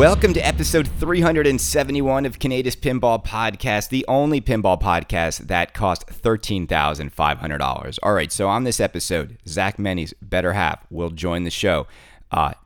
Welcome to episode 371 of Canada's Pinball Podcast, the only pinball podcast that cost $13,500. All right, so on this episode, Zach Menny's better half will join the show,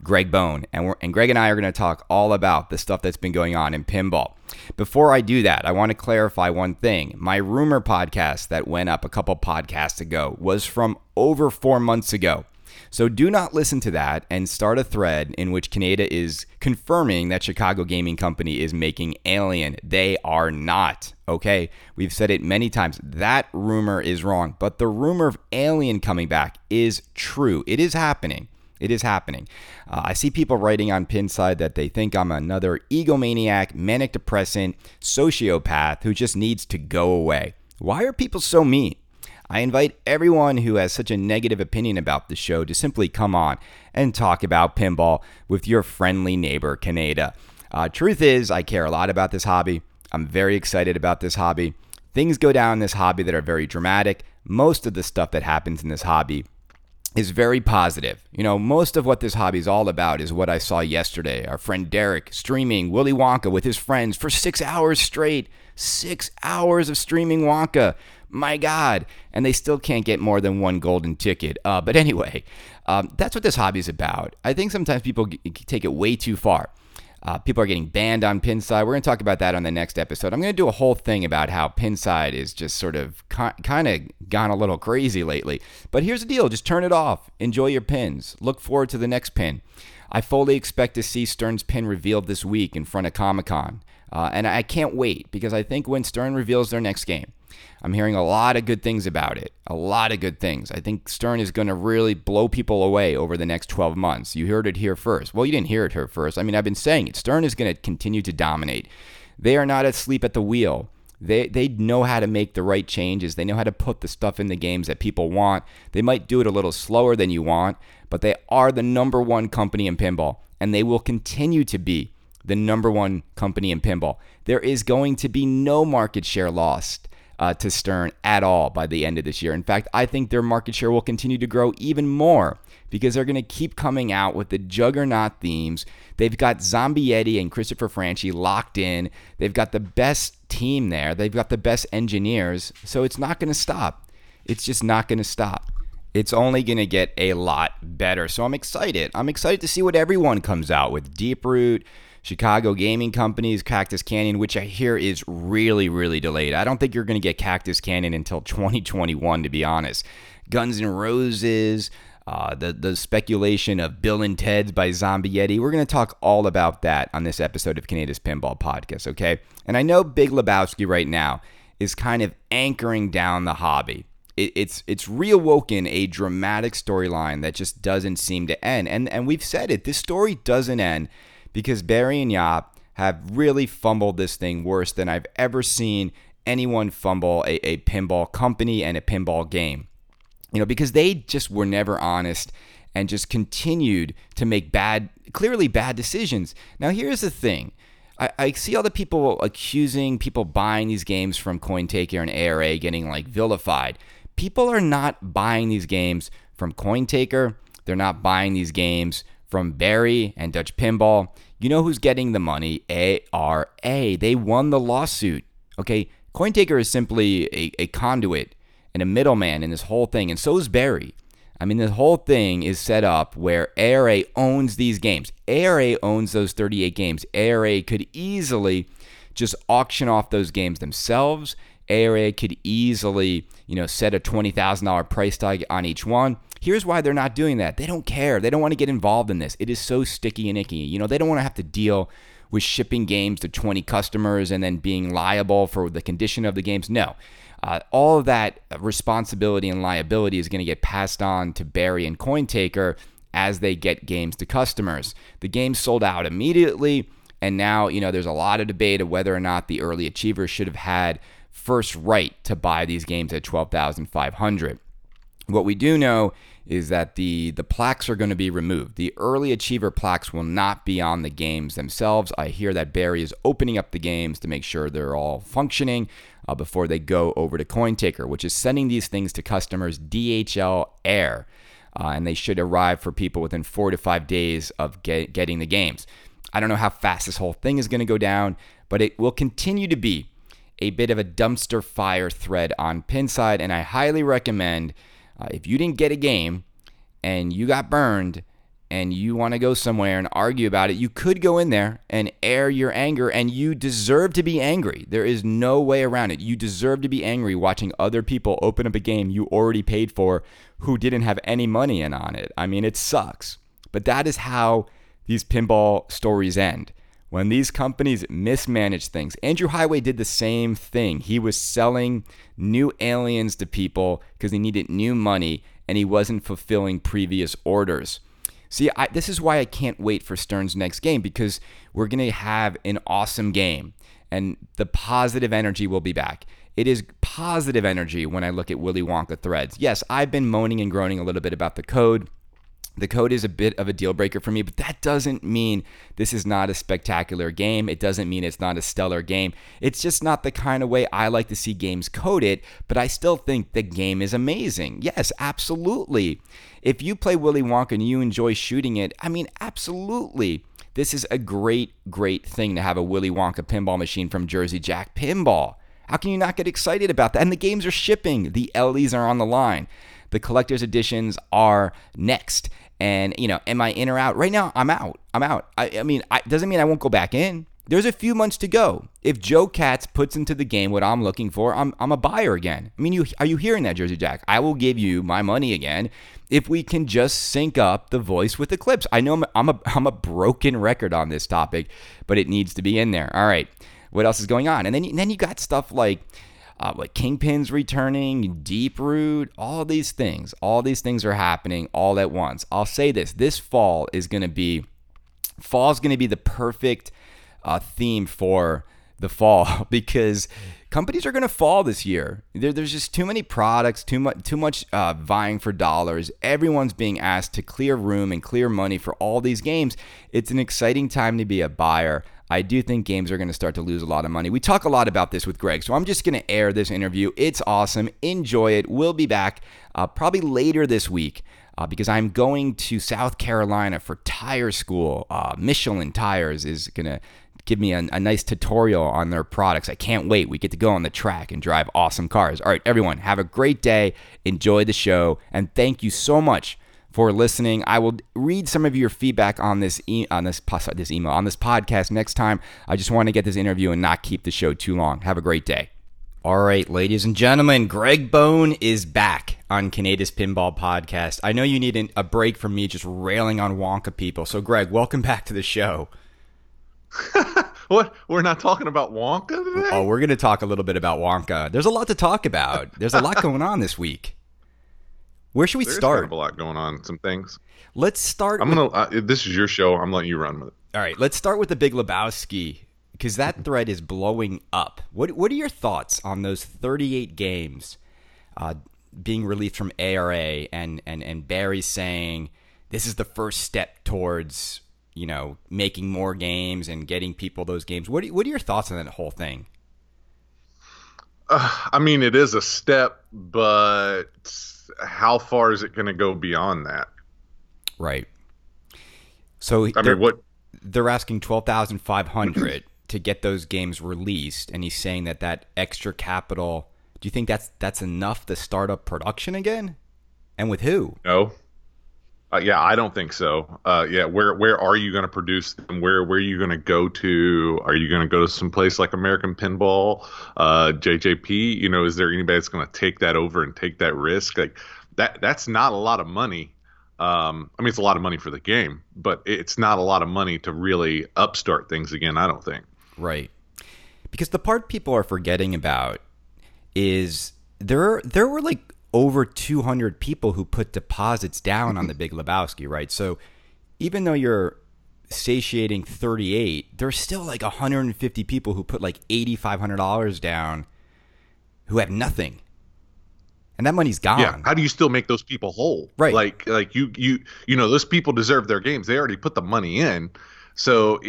Greg Bone, and Greg and I are going to talk all about the stuff that's been going on in pinball. Before I do that, I want to clarify one thing. My rumor podcast that went up a couple podcasts ago was from over 4 months ago. So do not listen to that and start a thread in which Kaneda is confirming that Chicago Gaming Company is making Alien. They are not, okay? We've said it many times. That rumor is wrong, but the rumor of Alien coming back is true. It is happening. It is happening. I see people writing on Pinside that they think I'm another egomaniac, manic depressant, sociopath who just needs to go away. Why are people so mean? I invite everyone who has such a negative opinion about the show to simply come on and talk about pinball with your friendly neighbor, Kaneda. Truth is, I care a lot about this hobby. I'm very excited about this hobby. Things go down in this hobby that are very dramatic. Most of the stuff that happens in this hobby is very positive. You know, most of what this hobby is all about is what I saw yesterday. Our friend Derek streaming Willy Wonka with his friends for 6 hours straight. 6 hours of streaming Wonka. My God. And they still can't get more than one golden ticket. But anyway, that's what this hobby is about. I think sometimes people take it way too far. People are getting banned on Pinside. We're going to talk about that on the next episode. I'm going to do a whole thing about how Pinside is just sort of kind of gone a little crazy lately. But here's the deal. Just turn it off. Enjoy your pins. Look forward to the next pin. I fully expect to see Stern's pin revealed this week in front of Comic-Con. And I can't wait because I think when Stern reveals their next game, I'm hearing a lot of good things about it. A lot of good things. I think Stern is going to really blow people away over the next 12 months. You heard it here first. Well, you didn't hear it here first. I mean, I've been saying it. Stern is going to continue to dominate. They are not asleep at the wheel. They know how to make the right changes. They know how to put the stuff in the games that people want. They might do it a little slower than you want, but they are the number one company in pinball, and they will continue to be the number one company in pinball. There is going to be no market share lost to Stern at all by the end of this year. In fact, I think their market share will continue to grow even more because they're going to keep coming out with the juggernaut themes. They've got Zombie Yeti and Christopher Franchi locked in. They've got the best team there. They've got the best engineers. So it's not going to stop. It's just not going to stop. It's only going to get a lot better. So I'm excited. I'm excited to see what everyone comes out with. Deep Root, Chicago Gaming Company's Cactus Canyon, which I hear is really, really delayed. I don't think you're going to get Cactus Canyon until 2021, to be honest. Guns N' Roses, the speculation of Bill and Ted's by Zombie Yeti. We're going to talk all about that on this episode of Canada's Pinball Podcast, okay? And I know Big Lebowski right now is kind of anchoring down the hobby. It's reawoken a dramatic storyline that just doesn't seem to end. And we've said it. This story doesn't end. Because Barry and Yop have really fumbled this thing worse than I've ever seen anyone fumble a pinball company and a pinball game. You know, because they just were never honest and just continued to make clearly bad decisions. Now, here's the thing. I see all the people accusing people buying these games from CoinTaker and ARA getting, like, vilified. People are not buying these games from CoinTaker. They're not buying these games from Barry and Dutch Pinball. You know who's getting the money? ARA. They won the lawsuit. Okay, CoinTaker is simply a conduit and a middleman in this whole thing, and so is Barry. I mean, this whole thing is set up where ARA owns these games. ARA owns those 38 games. ARA could easily just auction off those games themselves. ARA could easily, you know, set a $20,000 price tag on each one. Here's why they're not doing that. They don't care. They don't want to get involved in this. It is so sticky and icky. You know, they don't want to have to deal with shipping games to 20 customers and then being liable for the condition of the games. No. All of that responsibility and liability is going to get passed on to Barry and CoinTaker as they get games to customers. The games sold out immediately, and now, you know, there's a lot of debate of whether or not the early achievers should have had first right to buy these games at $12,500. What we do know is that the plaques are going to be removed. The early achiever plaques will not be on the games themselves. I hear that Barry is opening up the games to make sure they're all functioning before they go over to CoinTaker, which is sending these things to customers DHL air, and they should arrive for people within 4 to 5 days of getting the games. I don't know how fast this whole thing is going to go down, but it will continue to be a bit of a dumpster fire thread on Pinside, and I highly recommend if you didn't get a game and you got burned and you want to go somewhere and argue about it, you could go in there and air your anger, and you deserve to be angry. There is no way around it. You deserve to be angry watching other people open up a game you already paid for who didn't have any money in on it. I mean, it sucks. But that is how these pinball stories end. When these companies mismanage things. Andrew Highway did the same thing. He was selling new aliens to people because he needed new money and he wasn't fulfilling previous orders. See, this is why I can't wait for Stern's next game, because we're going to have an awesome game and the positive energy will be back. It is positive energy when I look at Willy Wonka threads. Yes, I've been moaning and groaning a little bit about the code. The code is a bit of a deal breaker for me, but that doesn't mean this is not a spectacular game. It doesn't mean it's not a stellar game. It's just not the kind of way I like to see games coded, but I still think the game is amazing. Yes, absolutely. If you play Willy Wonka and you enjoy shooting it, I mean, absolutely. This is a great, great thing to have a Willy Wonka pinball machine from Jersey Jack Pinball. How can you not get excited about that? And the games are shipping. The LEs are on the line. The collector's editions are next. And, you know, am I in or out? Right now, I'm out. I mean, doesn't mean I won't go back in. There's a few months to go. If Joe Katz puts into the game what I'm looking for, I'm a buyer again. I mean, are you hearing that, Jersey Jack? I will give you my money again if we can just sync up the voice with the clips. I know I'm a broken record on this topic, but it needs to be in there. All right. What else is going on? And then you got stuff like Kingpin's returning, Deep Root, all these things. All these things are happening all at once. I'll say this. This fall is going to be – fall's going to be the perfect theme for the fall because companies are going to fall this year. There's just too many products, too much vying for dollars. Everyone's being asked to clear room and clear money for all these games. It's an exciting time to be a buyer. I do think games are going to start to lose a lot of money. We talk a lot about this with Greg, so I'm just going to air this interview. It's awesome. Enjoy it. We'll be back probably later this week because I'm going to South Carolina for tire school. Michelin Tires is going to give me a nice tutorial on their products. I can't wait. We get to go on the track and drive awesome cars. All right, everyone, have a great day. Enjoy the show, and thank you so much for listening. I will read some of your feedback on this podcast next time. I just want to get this interview and not keep the show too long. Have a great day. All right, ladies and gentlemen, Greg Bone is back on Canada's Pinball Podcast. I know you need a break from me just railing on Wonka people. So, Greg, welcome back to the show. What? We're not talking about Wonka today? Oh, we're going to talk a little bit about Wonka. There's a lot to talk about. There's a lot going on this week. Where should we start? There's a lot going on, some things. Let's start. This is your show. I'm letting you run with it. All right, let's start with the Big Lebowski because that thread is blowing up. What are your thoughts on those 38 games being released from ARA and Barry saying this is the first step towards, you know, making more games and getting people those games? What are your thoughts on that whole thing? I mean, it is a step, but how far is it going to go beyond that? Right. So they're asking $12,500 to get those games released, and he's saying that extra capital. Do you think that's enough to start up production again? And with who? No. Yeah, I don't think so. Yeah, where are you going to produce them? Where are you going to go to? Are you going to go to some place like American Pinball, JJP? You know, is there anybody that's going to take that over and take that risk? Like that's not a lot of money. I mean, it's a lot of money for the game, but it's not a lot of money to really upstart things again, I don't think. Right. Because the part people are forgetting about is there were like over 200 people who put deposits down on the Big Lebowski, right? So even though you're satiating 38, there's still like 150 people who put like $8,500 down who have nothing. And that money's gone. Yeah. How do you still make those people whole? Right. Like you know, those people deserve their games. They already put the money in. So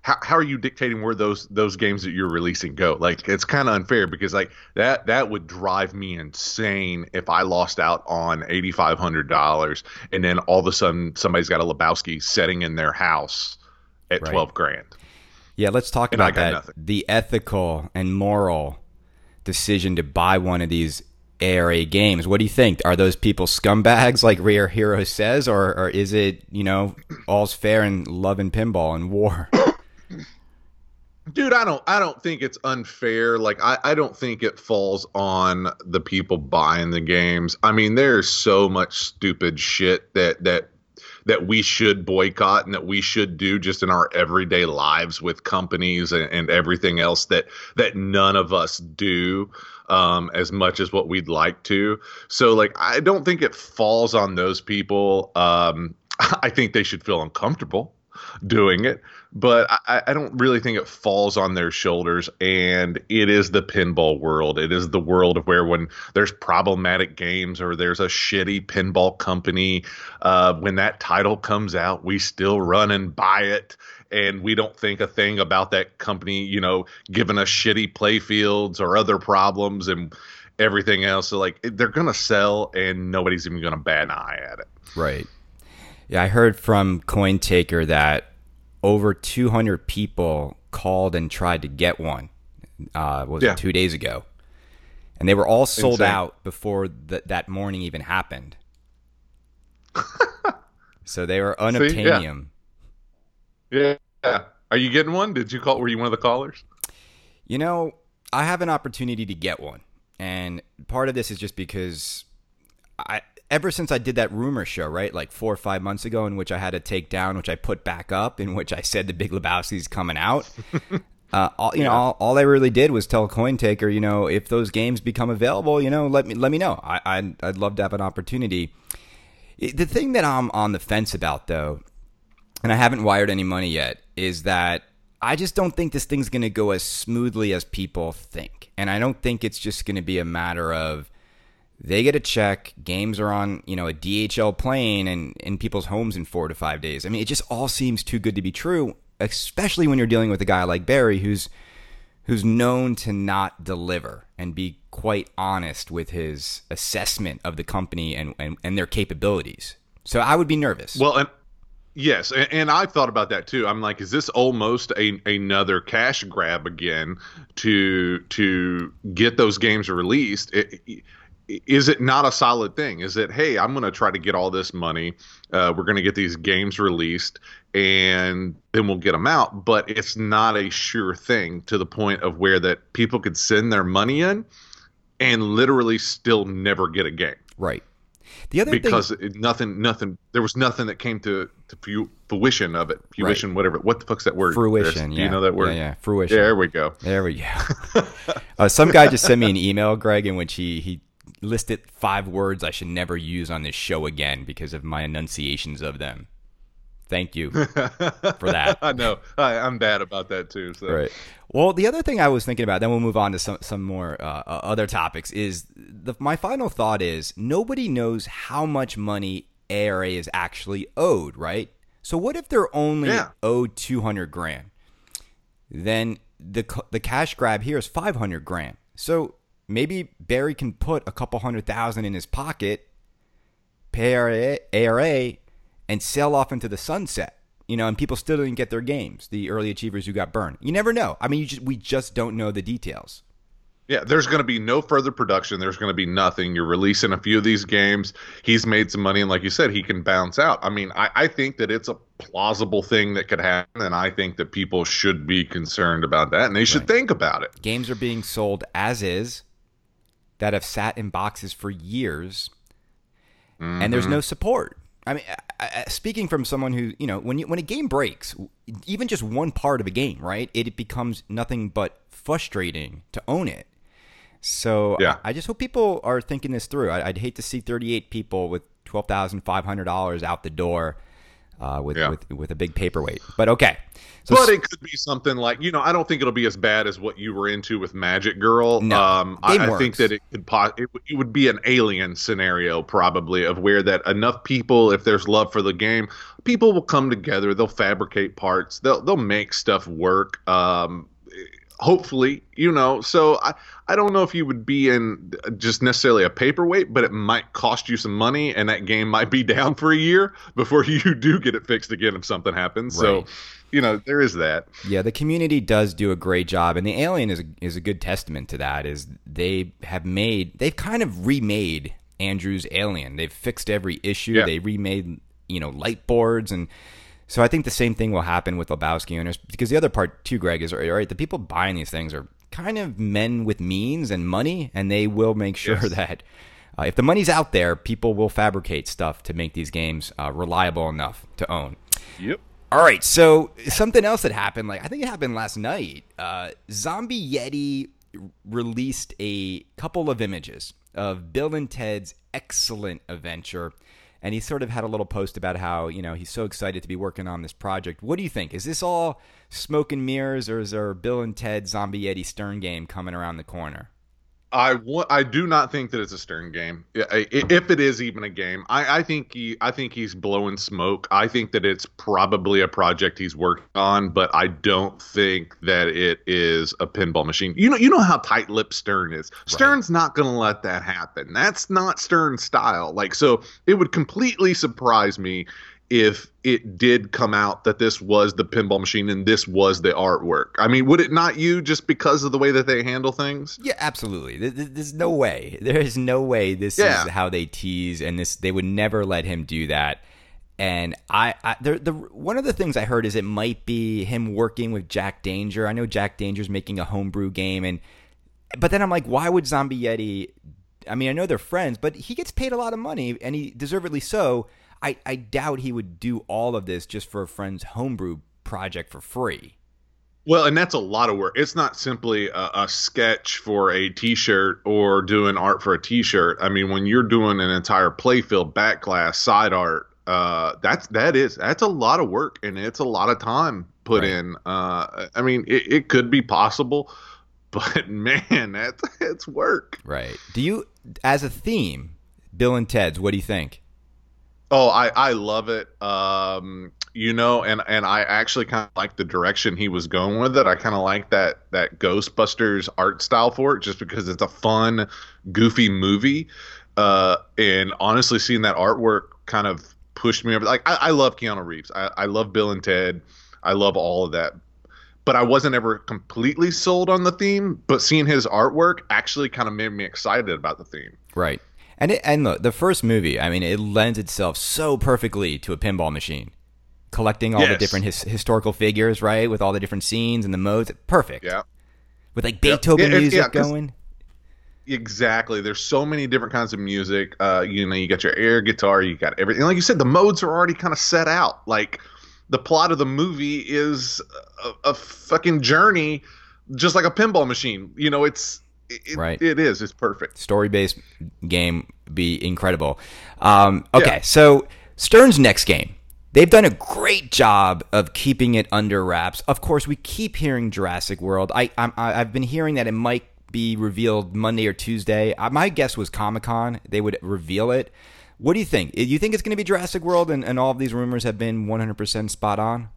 how are you dictating where those games that you're releasing go? Like, it's kind of unfair because like that would drive me insane if I lost out on $8,500 and then all of a sudden somebody's got a Lebowski setting in their house at $12,000. Yeah, let's talk about that. Nothing. The ethical and moral decision to buy one of these ARA games. What do you think? Are those people scumbags, like Rare Hero says, or is it, you know, all's fair in love and pinball and war? Dude, I don't think it's unfair. Like, I don't think it falls on the people buying the games. I mean, there's so much stupid shit that we should boycott and that we should do just in our everyday lives with companies and everything else that none of us do as much as what we'd like to. So, like, I don't think it falls on those people. I think they should feel uncomfortable doing it, but I don't really think it falls on their shoulders. And it is the pinball world. It is the world of where when there's problematic games or there's a shitty pinball company, when that title comes out, we still run and buy it. And we don't think a thing about that company, you know, giving us shitty playfields or other problems and everything else. So, like, they're going to sell and nobody's even going to bat an eye at it. Right. Yeah, I heard from CoinTaker that over 200 people called and tried to get one. It 2 days ago? And they were all sold out before that morning even happened. So they were unobtainium. Yeah. Are you getting one? Did you call? Were you one of the callers? You know, I have an opportunity to get one. And part of this is just because ever since I did that rumor show, right, like 4 or 5 months ago, in which I had to take down, which I put back up, in which I said the Big Lebowski's coming out, all I really did was tell CoinTaker, you know, if those games become available, you know, let me know. I'd love to have an opportunity. The thing that I'm on the fence about, though, and I haven't wired any money yet, is that I just don't think this thing's going to go as smoothly as people think. And I don't think it's just going to be a matter of they get a check, games are on, you know, a DHL plane and in people's homes in 4 to 5 days. I mean, it just all seems too good to be true, especially when you're dealing with a guy like Barry who's known to not deliver and be quite honest with his assessment of the company and their capabilities. So I would be nervous. Well, yes, and I've thought about that too. I'm like, is this almost another cash grab again to get those games released? Is it not a solid thing? Is it, hey, I'm going to try to get all this money. We're going to get these games released and then we'll get them out. But it's not a sure thing to the point of where that people could send their money in and literally still never get a game. Right. The other there was nothing that came to fruition of it. Fruition, right. Whatever. What the fuck's that word? Fruition. Yeah. Do you know that word? Yeah. Fruition. There we go. Some guy just sent me an email, Greg, in which he listed 5 words I should never use on this show again because of my enunciations of them. Thank you for that. I know. I'm bad about that too. So. Right. Well, the other thing I was thinking about, then we'll move on to some more other topics, is my final thought is nobody knows how much money ARA is actually owed, right? So what if they're only owed $200,000? Then the cash grab here is $500,000. So maybe Barry can put a couple $100,000 in his pocket, pay ARA, and sail off into the sunset. You know, and people still didn't get their games, the early achievers who got burned. You never know. I mean, we just don't know the details. Yeah, there's going to be no further production. There's going to be nothing. You're releasing a few of these games. He's made some money, and like you said, he can bounce out. I mean, I think that it's a plausible thing that could happen, and I think that people should be concerned about that, and they should think about it. Games are being sold as is that have sat in boxes for years, and there's no support. I mean, speaking from someone who, you know, when a game breaks, even just one part of a game, right, it becomes nothing but frustrating to own it. So I just hope people are thinking this through. I'd hate to see 38 people with $12,500 out the door with a big paperweight. But okay. So, but it could be something like, you know, I don't think it'll be as bad as what you were into with Magic Girl. No, I think that it could it would be an Alien scenario probably, of where that enough people, if there's love for the game, people will come together. They'll fabricate parts. They'll make stuff work. Hopefully, you know. So I don't know if you would be in just necessarily a paperweight, but it might cost you some money, and that game might be down for a year before you do get it fixed again if something happens. Right. So you know, there is that. Yeah, the community does do a great job, and the Alien is a good testament to that. Is they have made, they've kind of remade Andrew's Alien. They've fixed every issue. Yeah. They remade, you know, light boards, and so I think the same thing will happen with Lebowski owners, because the other part too, Greg, is right, the people buying these things are kind of men with means and money, and they will make sure that if the money's out there, people will fabricate stuff to make these games reliable enough to own. Yep. All right, so something else that happened, like I think it happened last night, Zombie Yeti released a couple of images of Bill and Ted's Excellent Adventure, and he sort of had a little post about how, you know, he's so excited to be working on this project. What do you think? Is this all smoke and mirrors, or is there a Bill and Ted Zombie Yeti Stern game coming around the corner? I do not think that it's a Stern game, if it is even a game. I think he's blowing smoke. I think that it's probably a project he's working on, but I don't think that it is a pinball machine. You know how tight-lipped Stern is. Right. Stern's not going to let that happen. That's not Stern's style. Like, so it would completely surprise me if it did come out that this was the pinball machine and this was the artwork. I mean, would it not, you, just because of the way that they handle things? Yeah, absolutely. There's no way. There is no way this is how they tease, and this, they would never let him do that. And one of the things I heard is it might be him working with Jack Danger. I know Jack Danger's making a homebrew game, but then I'm like, why would Zombie Yeti? I mean, I know they're friends, but he gets paid a lot of money, and he deservedly so. I doubt he would do all of this just for a friend's homebrew project for free. Well, and that's a lot of work. It's not simply a sketch for a T-shirt or doing art for a T-shirt. I mean, when you're doing an entire playfield, back glass, side art, that's a lot of work, and it's a lot of time put in. I mean, it could be possible, but man, it's work. Right. Do you, as a theme, Bill and Ted's, what do you think? Oh, I love it. You know, and I actually kind of like the direction he was going with it. I kind of like that Ghostbusters art style for it, just because it's a fun, goofy movie. And honestly, seeing that artwork kind of pushed me over. Like, I love Keanu Reeves. I love Bill and Ted. I love all of that. But I wasn't ever completely sold on the theme. But seeing his artwork actually kind of made me excited about the theme. Right. And look, the first movie, I mean, it lends itself so perfectly to a pinball machine. Collecting all the different historical figures, right, with all the different scenes and the modes. Perfect. Yeah. With, like, Beethoven music going. Exactly. There's so many different kinds of music. You know, you got your air guitar, you got everything. And like you said, the modes are already kind of set out. Like, the plot of the movie is a fucking journey, just like a pinball machine. You know, It is. It's perfect. Story-based game, be incredible. So Stern's next game. They've done a great job of keeping it under wraps. Of course, we keep hearing Jurassic World. I've been hearing that it might be revealed Monday or Tuesday. My guess was Comic-Con. They would reveal it. What do you think? You think it's going to be Jurassic World, and all of these rumors have been 100% spot on?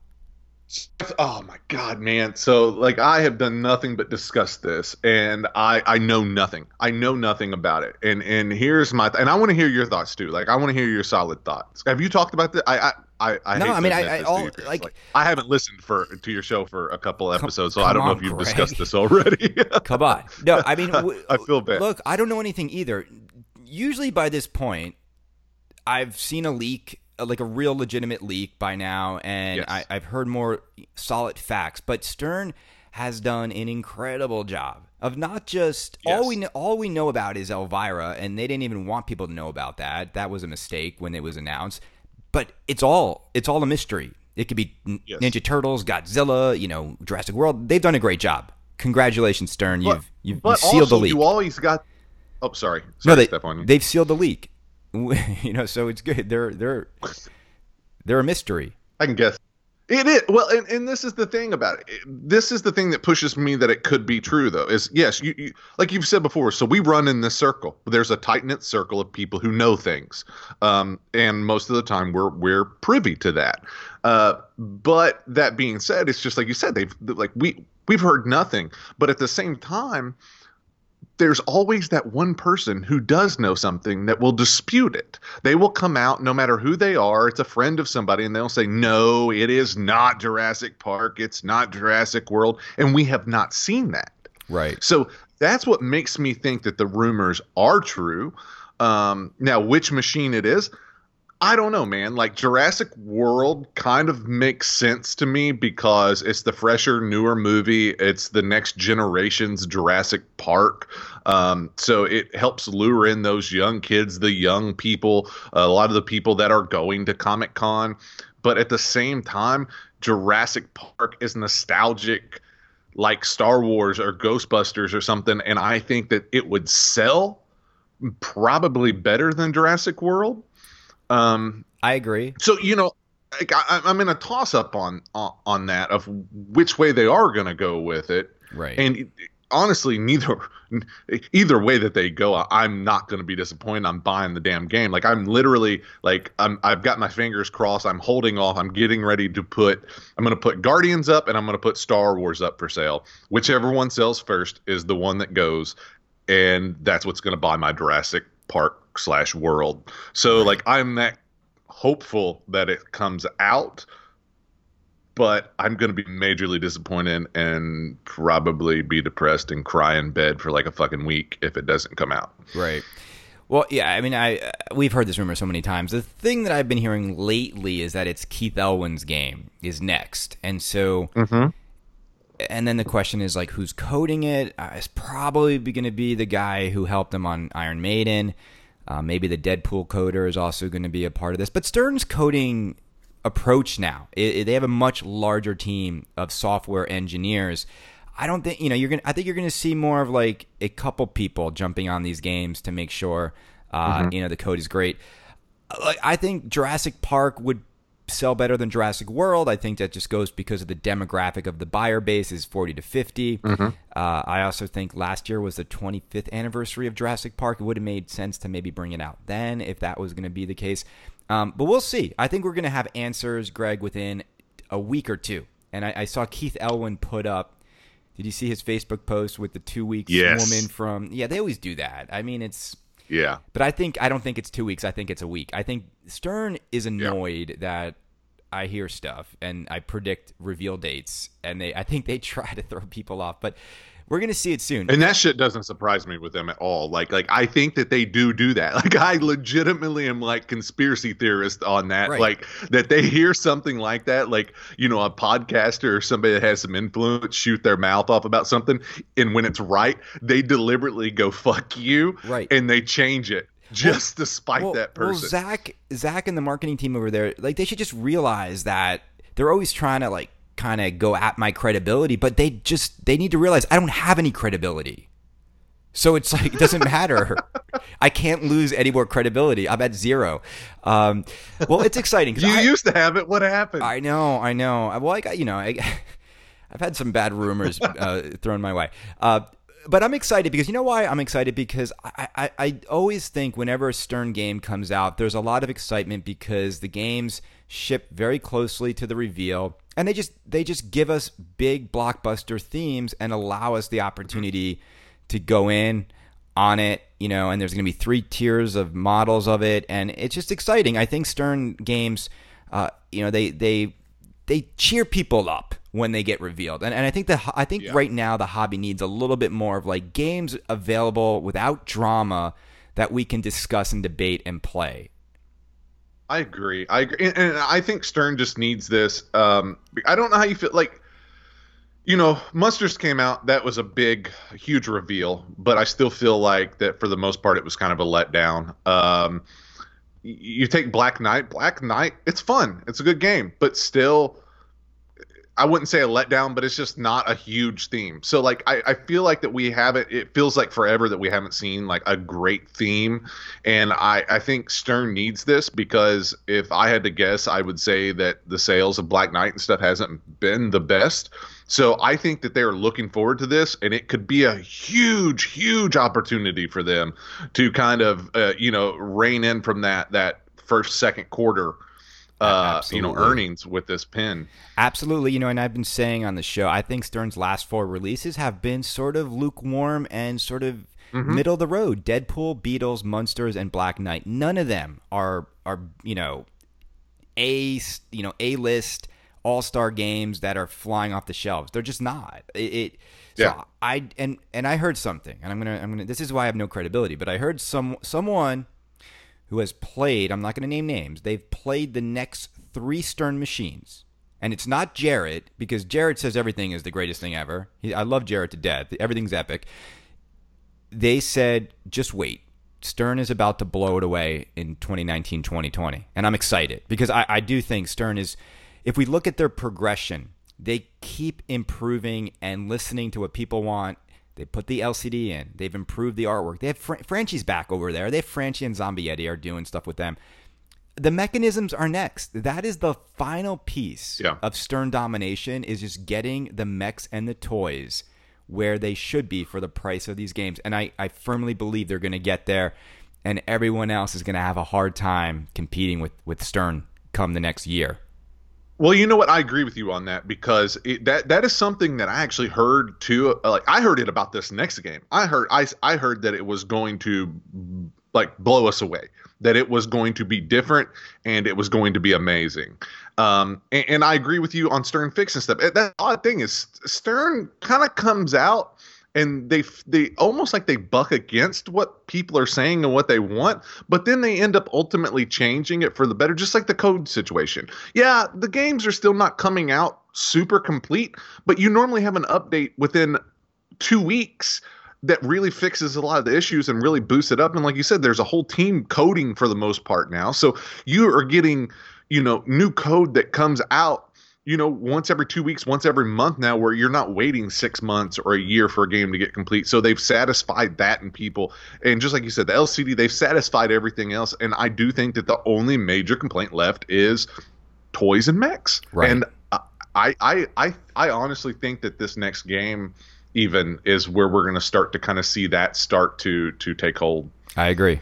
Oh my God, man. So like, I have done nothing but discuss this, and I know nothing. I know nothing about it. And here's my, and I want to hear your thoughts too. Like, I want to hear your solid thoughts. Have you talked about this? I haven't listened to your show for a couple episodes, so I don't know if you've discussed this already. Come on. No, I mean, I feel bad. Look, I don't know anything either. Usually by this point, I've seen a leak, like a real legitimate leak by now, and yes. I've heard more solid facts, but Stern has done an incredible job of not just all we know about is Elvira, and they didn't even want people to know about that. That was a mistake when it was announced, but it's all a mystery. It could be Ninja Turtles, Godzilla, you know, Jurassic World. They've done a great job. Congratulations, Stern. You've sealed the leak. You always got. Oh, sorry. They've sealed the leak. You know, so it's good. They're a mystery. I can guess. It is. Well, and this is the thing about it. This is the thing that pushes me that it could be true, though, is, yes, you like you've said before, so we run in this circle. There's a tight-knit circle of people who know things, and most of the time we're privy to that. But that being said, it's just like you said, we've heard nothing. But at the same time, there's always that one person who does know something that will dispute it. They will come out, no matter who they are, it's a friend of somebody, and they'll say, no, it is not Jurassic Park, it's not Jurassic World, and we have not seen that. Right. So that's what makes me think that the rumors are true. Now, which machine it is, I don't know, man. Like, Jurassic World kind of makes sense to me because it's the fresher, newer movie. It's the next generation's Jurassic Park. So it helps lure in those young kids, the young people, a lot of the people that are going to Comic-Con. But at the same time, Jurassic Park is nostalgic, like Star Wars or Ghostbusters or something. And I think that it would sell probably better than Jurassic World. I agree. So, you know, like I'm in a toss up on that of which way they are going to go with it. Right. And honestly, either way that they go, I'm not going to be disappointed. I'm buying the damn game. Like, I'm literally like, I've got my fingers crossed. I'm holding off. I'm getting ready to I'm going to put Guardians up, and I'm going to put Star Wars up for sale. Whichever one sells first is the one that goes. And that's what's going to buy my Jurassic Park / World. So, like, I'm that hopeful that it comes out, but I'm going to be majorly disappointed and probably be depressed and cry in bed for like a fucking week if it doesn't come out. Right. Well, yeah, I mean, we've heard this rumor so many times. The thing that I've been hearing lately is that it's Keith Elwin's game is next. And so and then the question is, like, who's coding it? It's probably going to be the guy who helped him on Iron Maiden. Maybe the Deadpool coder is also going to be a part of this. But Stern's coding approach now, they have a much larger team of software engineers. I don't think, you know, I think you're going to see more of like a couple people jumping on these games to make sure, you know, the code is great. Like, I think Jurassic Park would sell better than Jurassic World. I think that just goes because of the demographic of the buyer base is 40 to 50. I also think last year was the 25th anniversary of Jurassic Park. It would have made sense to maybe bring it out then if that was going to be the case. But we'll see. I think we're going to have answers, Greg, within a week or two. And I saw Keith Elwin put up, did you see his Facebook post with the 2 weeks woman from, they always do that. I mean, it's, but I don't think it's 2 weeks. I think it's a week. I think Stern is annoyed that I hear stuff and I predict reveal dates, and I think they try to throw people off, but we're going to see it soon. And that shit doesn't surprise me with them at all. Like I think that they do that. Like, I legitimately am like conspiracy theorist on that. Right. Like, that they hear something like that, like, you know, a podcaster or somebody that has some influence shoot their mouth off about something, and when it's right, they deliberately go, fuck you. Right. And they change it just to spite that person. Well, Zach and the marketing team over there, like, they should just realize that they're always trying to, like, kind of go at my credibility, but they need to realize I don't have any credibility. So it's like, it doesn't matter. I can't lose any more credibility. I'm at zero. Well, it's exciting. You used to have it. What happened? I know. Well, I got, you know, I've had some bad rumors thrown my way. But I'm excited because, you know why I'm excited? Because I always think whenever a Stern game comes out, there's a lot of excitement because the games ship very closely to the reveal. And they just give us big blockbuster themes and allow us the opportunity to go in on it, you know, and there's going to be 3 tiers of models of it. And it's just exciting. I think Stern games, you know, they cheer people up when they get revealed. And I think right now the hobby needs a little bit more of like games available without drama that we can discuss and debate and play. I agree. And I think Stern just needs this. I don't know how you feel. Like, you know, Monsters came out. That was a big, huge reveal. But I still feel like that for the most part, it was kind of a letdown. You take Black Knight. It's fun. It's a good game. But still, I wouldn't say a letdown, but it's just not a huge theme. So, like, I feel like that we haven't – it feels like forever that we haven't seen, like, a great theme. And I think Stern needs this because if I had to guess, I would say that the sales of Black Knight and stuff hasn't been the best. So I think that they're looking forward to this, and it could be a huge, huge opportunity for them to kind of, you know, rein in from that first, second quarter, you know, earnings with this pin. Absolutely. You know, and I've been saying on the show, I think Stern's last 4 releases have been sort of lukewarm and sort of Middle of the road, Deadpool, Beatles, Munsters, and Black Knight. None of them are A-list all-star games that are flying off the shelves. They're just not. So I heard something, and I'm gonna. This is why I have no credibility. But I heard someone who has played. I'm not going to name names. They've played the next three Stern machines. And it's not Jarrett, because Jarrett says everything is the greatest thing ever. I love Jarrett to death. Everything's epic. They said, just wait. Stern is about to blow it away in 2019, 2020. And I'm excited because I do think Stern is, if we look at their progression, they keep improving and listening to what people want. They put the LCD in. They've improved the artwork. They have Franchi's back over there. They have Franchi and Zombie Eddie are doing stuff with them. The mechanisms are next. That is the final piece of Stern domination, is just getting the mechs and the toys where they should be for the price of these games. And I firmly believe they're going to get there, and everyone else is going to have a hard time competing with Stern come the next year. Well, you know what? I agree with you on that, because that is something that I actually heard too. Like, I heard it about this next game. I heard that it was going to blow us away, that it was going to be different and it was going to be amazing. And I agree with you on Stern Fix and stuff. That odd thing is Stern kind of comes out and they almost like they buck against what people are saying and what they want, but then they end up ultimately changing it for the better, just like the code situation. Yeah, the games are still not coming out super complete, but you normally have an update within 2 weeks that really fixes a lot of the issues and really boosts it up. And like you said, there's a whole team coding for the most part now. So you are getting, new code that comes out, once every 2 weeks, once every month now, where you're not waiting 6 months or a year for a game to get complete. So they've satisfied that in people. And just like you said, the LCD, they've satisfied everything else. And I do think that the only major complaint left is toys and mechs. Right. And I honestly think that this next game even is where we're going to start to kind of see that start to take hold. I agree.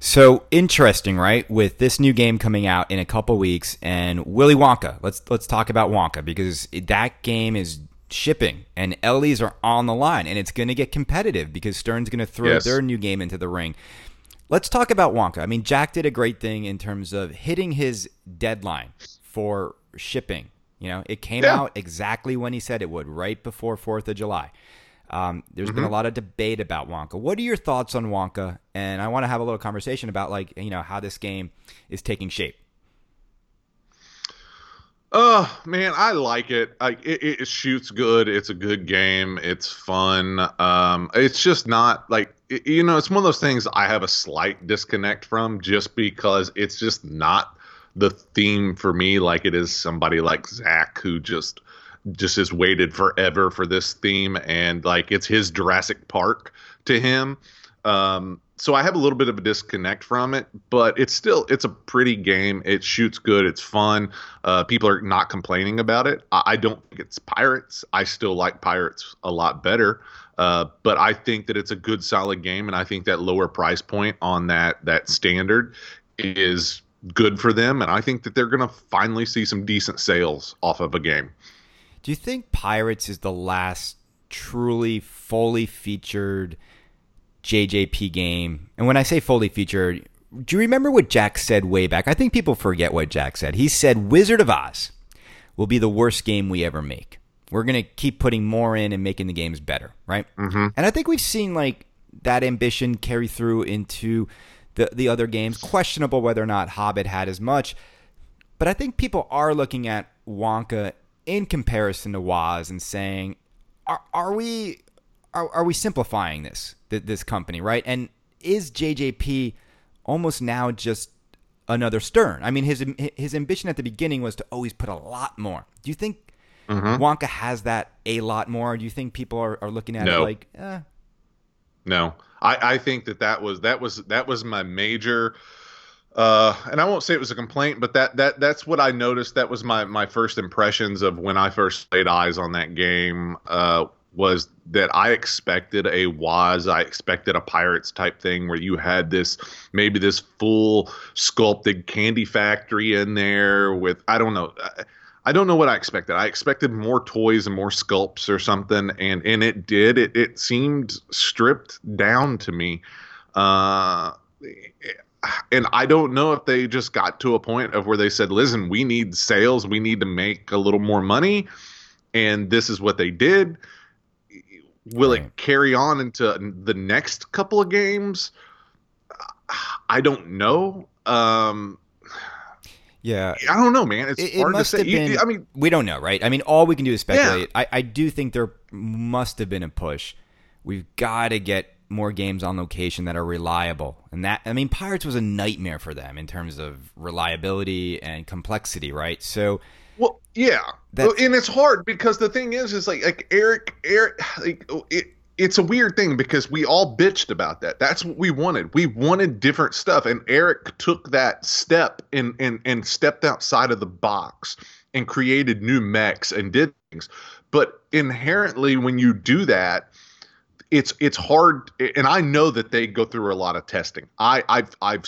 So interesting, right? With this new game coming out in a couple weeks, and Willy Wonka. Let's talk about Wonka, because that game is shipping and Ellie's are on the line, and it's going to get competitive because Stern's going to throw their new game into the ring. Let's talk about Wonka. I mean, Jack did a great thing in terms of hitting his deadline for shipping. It came out exactly when he said it would, right before 4th of July. There's been a lot of debate about Wonka. What are your thoughts on Wonka? And I want to have a little conversation about, how this game is taking shape. Oh, man, I like it. It shoots good. It's a good game. It's fun. It's just not it's one of those things I have a slight disconnect from, just because it's just not the theme for me, like it is somebody like Zach, who just has waited forever for this theme, and it's his Jurassic Park to him. So I have a little bit of a disconnect from it, but it's a pretty game. It shoots good. It's fun. People are not complaining about it. I don't think it's Pirates. I still like Pirates a lot better. But I think that it's a good, solid game, and I think that lower price point on that standard is good for them, and I think that they're going to finally see some decent sales off of a game. Do you think Pirates is the last truly fully featured JJP game? And when I say fully featured, do you remember what Jack said way back? I think people forget what Jack said. He said Wizard of Oz will be the worst game we ever make. We're going to keep putting more in and making the games better, right? Mm-hmm. And I think we've seen that ambition carry through into the other games. Questionable whether or not Hobbit had as much, but I think people are looking at Wonka in comparison to Waz and saying, "Are we simplifying this company, right? And is JJP almost now just another Stern? I mean, his ambition at the beginning was to always put a lot more. Do you think Wonka has that a lot more? Or do you think people are looking at it like, eh? No. I think that was my major, and I won't say it was a complaint, but that's what I noticed. That was my first impressions of when I first laid eyes on that game, was that I expected a Waz, I expected a Pirates type thing where you had this full sculpted candy factory in there with, I don't know. I don't know what I expected. I expected more toys and more sculpts or something, and it did. It seemed stripped down to me. And I don't know if they just got to a point of where they said, listen, we need sales. We need to make a little more money. And this is what they did. Will it carry on into the next couple of games? I don't know. Yeah. I don't know, man. It's hard to say. I mean, we don't know, right? I mean, all we can do is speculate. Yeah. I do think there must have been a push. We've got to get more games on location that are reliable. And that, I mean, Pirates was a nightmare for them in terms of reliability and complexity, right? So, well, yeah. And it's hard because the thing is like Eric, like it's a weird thing because we all bitched about that. That's what we wanted. We wanted different stuff. And Eric took that step and stepped outside of the box and created new mechs and did things. But inherently when you do that, it's hard. And I know that they go through a lot of testing. I've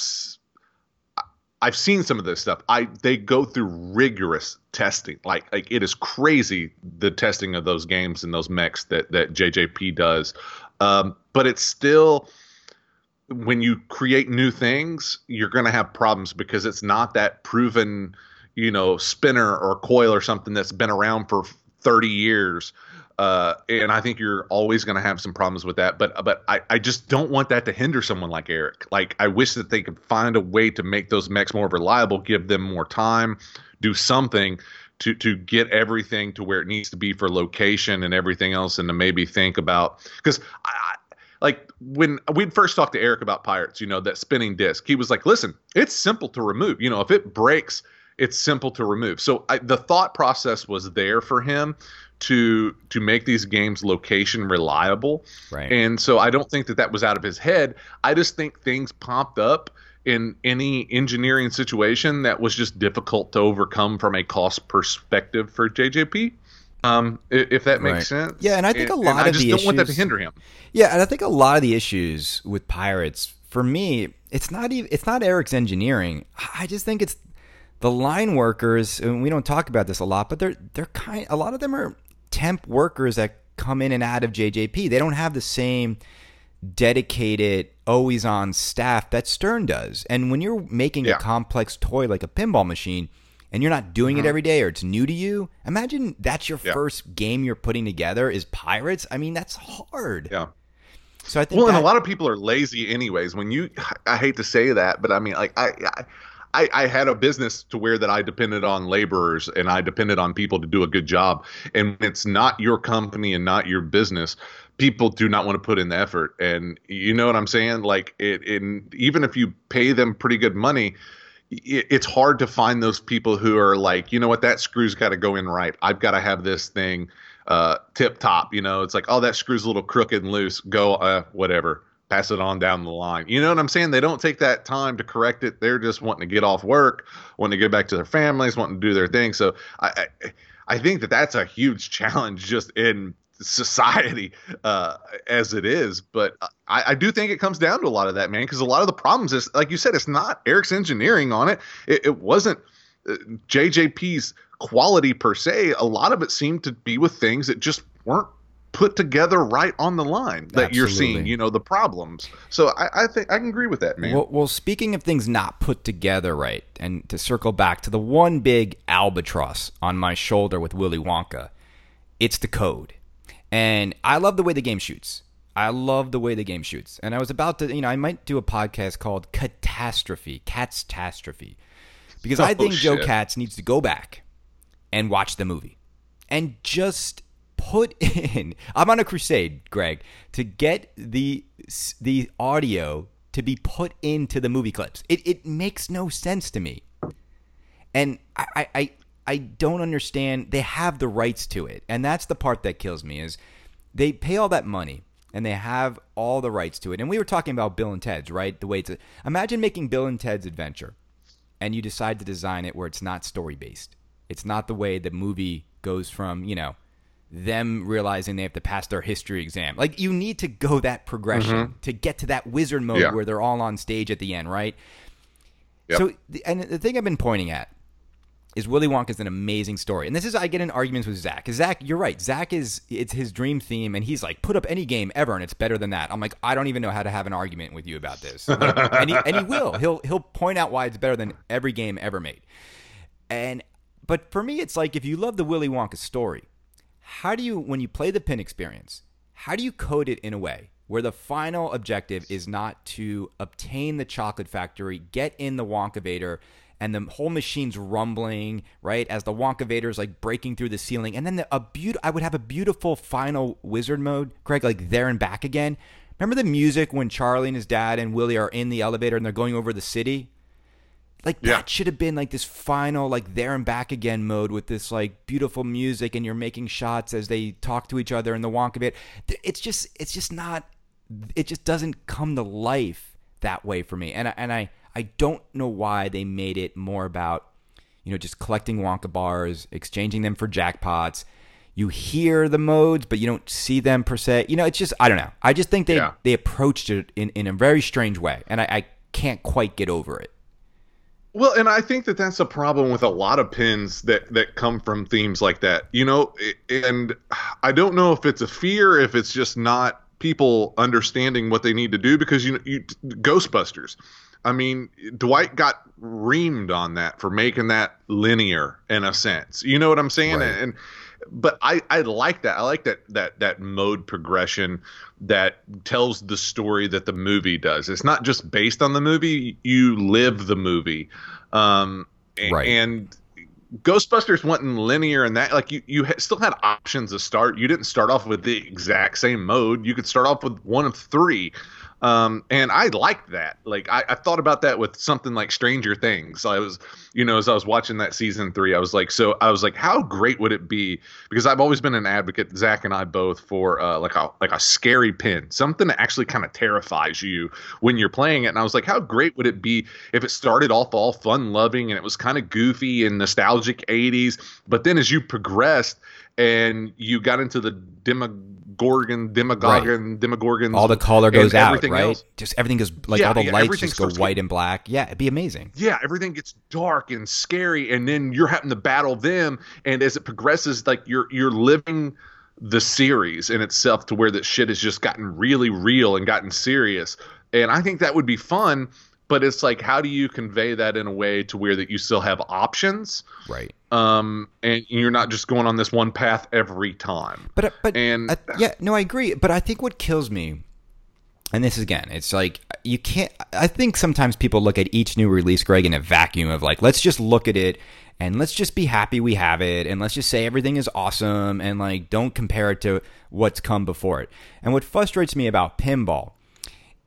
seen some of this stuff. They go through rigorous testing. Like it is crazy, the testing of those games and those mechs that JJP does. But it's still, when you create new things, you're going to have problems because it's not that proven, spinner or coil or something that's been around for 30 years. And I think you're always going to have some problems with that. But I just don't want that to hinder someone like Eric. Like, I wish that they could find a way to make those mechs more reliable, give them more time, do something to get everything to where it needs to be for location and everything else, and to maybe think about – because, like, when we'd first talked to Eric about Pirates, that spinning disc, he was like, listen, it's simple to remove. If it breaks, it's simple to remove. So the thought process was there for him to make these games location reliable. Right. And so I don't think that was out of his head. I just think things popped up in any engineering situation that was just difficult to overcome from a cost perspective for JJP. If that makes sense. Yeah. And I think I don't want that to hinder him. Yeah. And I think a lot of the issues with Pirates for me, it's not Eric's engineering. I just think it's the line workers, and we don't talk about this a lot, but they're a lot of them are temp workers that come in and out of JJP. They don't have the same dedicated, always-on staff that Stern does. And when you're making a complex toy like a pinball machine, and you're not doing it every day, or it's new to you, imagine that's your first game you're putting together is Pirates. I mean, that's hard. Yeah. So I think. Well, and a lot of people are lazy, anyways. I hate to say that, but I mean, like I had a business to where that I depended on laborers and I depended on people to do a good job. And it's not your company and not your business. People do not want to put in the effort. And you know what I'm saying? Like even if you pay them pretty good money, it's hard to find those people who are like, you know what, that screw's got to go in right. I've got to have this thing tip top. It's like, oh, that screw's a little crooked and loose. Go whatever. Pass it on down the line. You know what I'm saying? They don't take that time to correct it. They're just wanting to get off work, wanting to get back to their families, wanting to do their thing. So I think that that's a huge challenge just in society as it is. But I do think it comes down to a lot of that, man, because a lot of the problems is, like you said, it's not Eric's engineering on it. It wasn't JJP's quality per se. A lot of it seemed to be with things that just weren't put together right on the line that Absolutely. You're seeing, the problems. So I think I can agree with that, man. Well, speaking of things not put together right, and to circle back to the one big albatross on my shoulder with Willy Wonka, it's the code. And I love the way the game shoots. And I was about to, I might do a podcast called Catastrophe, because I think Joe Katz needs to go back and watch the movie and just put in. I'm on a crusade, Greg, to get the audio to be put into the movie clips. It makes no sense to me, and I don't understand. They have the rights to it, and that's the part that kills me. Is they pay all that money and they have all the rights to it. And we were talking about Bill and Ted's, right? The way to imagine making Bill and Ted's Adventure, and you decide to design it where it's not story based. It's not the way the movie goes from them realizing they have to pass their history exam. Like, you need to go that progression to get to that wizard mode where they're all on stage at the end, right? Yep. So, and the thing I've been pointing at is Willy Wonka's an amazing story. And this is, I get in arguments with Zach. Zach, you're right. Zach is, it's his dream theme, and he's like, put up any game ever, and it's better than that. I'm like, I don't even know how to have an argument with you about this. And he will. He'll point out why it's better than every game ever made. But for me, it's like, if you love the Willy Wonka story, how do you, when you play the Pin experience, how do you code it in a way where the final objective is not to obtain the chocolate factory, get in the Wonkavator, and the whole machine's rumbling, right, as the Wonkavator's like breaking through the ceiling, and then I would have a beautiful final wizard mode, Greg, like there and back again. Remember the music when Charlie and his dad and Willy are in the elevator and they're going over the city? Like, that should have been like this final, like, there and back again mode with this like beautiful music, and you're making shots as they talk to each other in the Wonkavator. It just doesn't come to life that way for me. And I don't know why they made it more about, you know, just collecting Wonka bars, exchanging them for jackpots. You hear the modes, but you don't see them per se. You know, it's just, I don't know. I just think they approached it in a very strange way, and I can't quite get over it. Well, and I think that that's a problem with a lot of pins that come from themes like that, you know, and I don't know if it's a fear, if it's just not people understanding what they need to do, because, you know, Ghostbusters. I mean, Dwight got reamed on that for making that linear in a sense. You know what I'm saying? Right. But I like that. I like that mode progression that tells the story that the movie does. It's not just based on the movie. You live the movie. Right. And Ghostbusters wasn't linear in that. Like, you still had options to start. You didn't start off with the exact same mode. You could start off with one of three. And I liked that. Like, I thought about that with something like Stranger Things. I was, you know, as I was watching that season 3, I was like, how great would it be? Because I've always been an advocate, Zach and I both, for like a scary pin, something that actually kind of terrifies you when you're playing it. And I was like, how great would it be if it started off all fun loving and it was kind of goofy and nostalgic 80s, but then as you progressed and you got into the Demogorgon. All the color goes out, right? Else. Just everything goes, like, all the lights just go white and black. Yeah, it'd be amazing. Yeah, everything gets dark and scary, and then you're having to battle them. And as it progresses, like, you're living the series in itself to where that shit has just gotten really real and gotten serious. And I think that would be fun, but it's like, how do you convey that in a way to where that you still have options? Right. And you're not just going on this one path every time. But I agree. But I think what kills me, and this is, again, it's like, you can't, I think sometimes people look at each new release, Greg, in a vacuum of like, let's just look at it and let's just be happy we have it. And let's just say everything is awesome and, like, don't compare it to what's come before it. And what frustrates me about pinball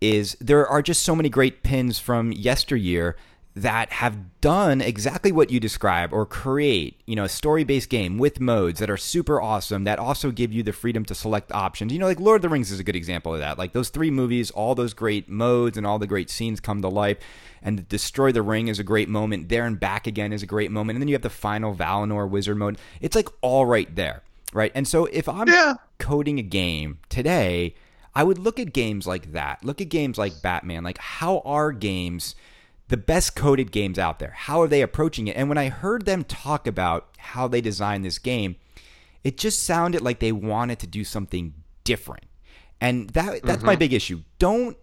is there are just so many great pins from yesteryear that have done exactly what you describe, or create, you know, a story-based game with modes that are super awesome that also give you the freedom to select options. You know, like Lord of the Rings is a good example of that. Like, those 3 movies, all those great modes and all the great scenes come to life, and Destroy the Ring is a great moment. There and Back Again is a great moment. And then you have the final Valinor wizard mode. It's like all right there, right? And so if I'm coding a game today, I would look at games like that. Look at games like Batman. Like, how are games, the best coded games out there, how are they approaching it? And when I heard them talk about how they designed this game, it just sounded like they wanted to do something different. And that's my big issue. Don't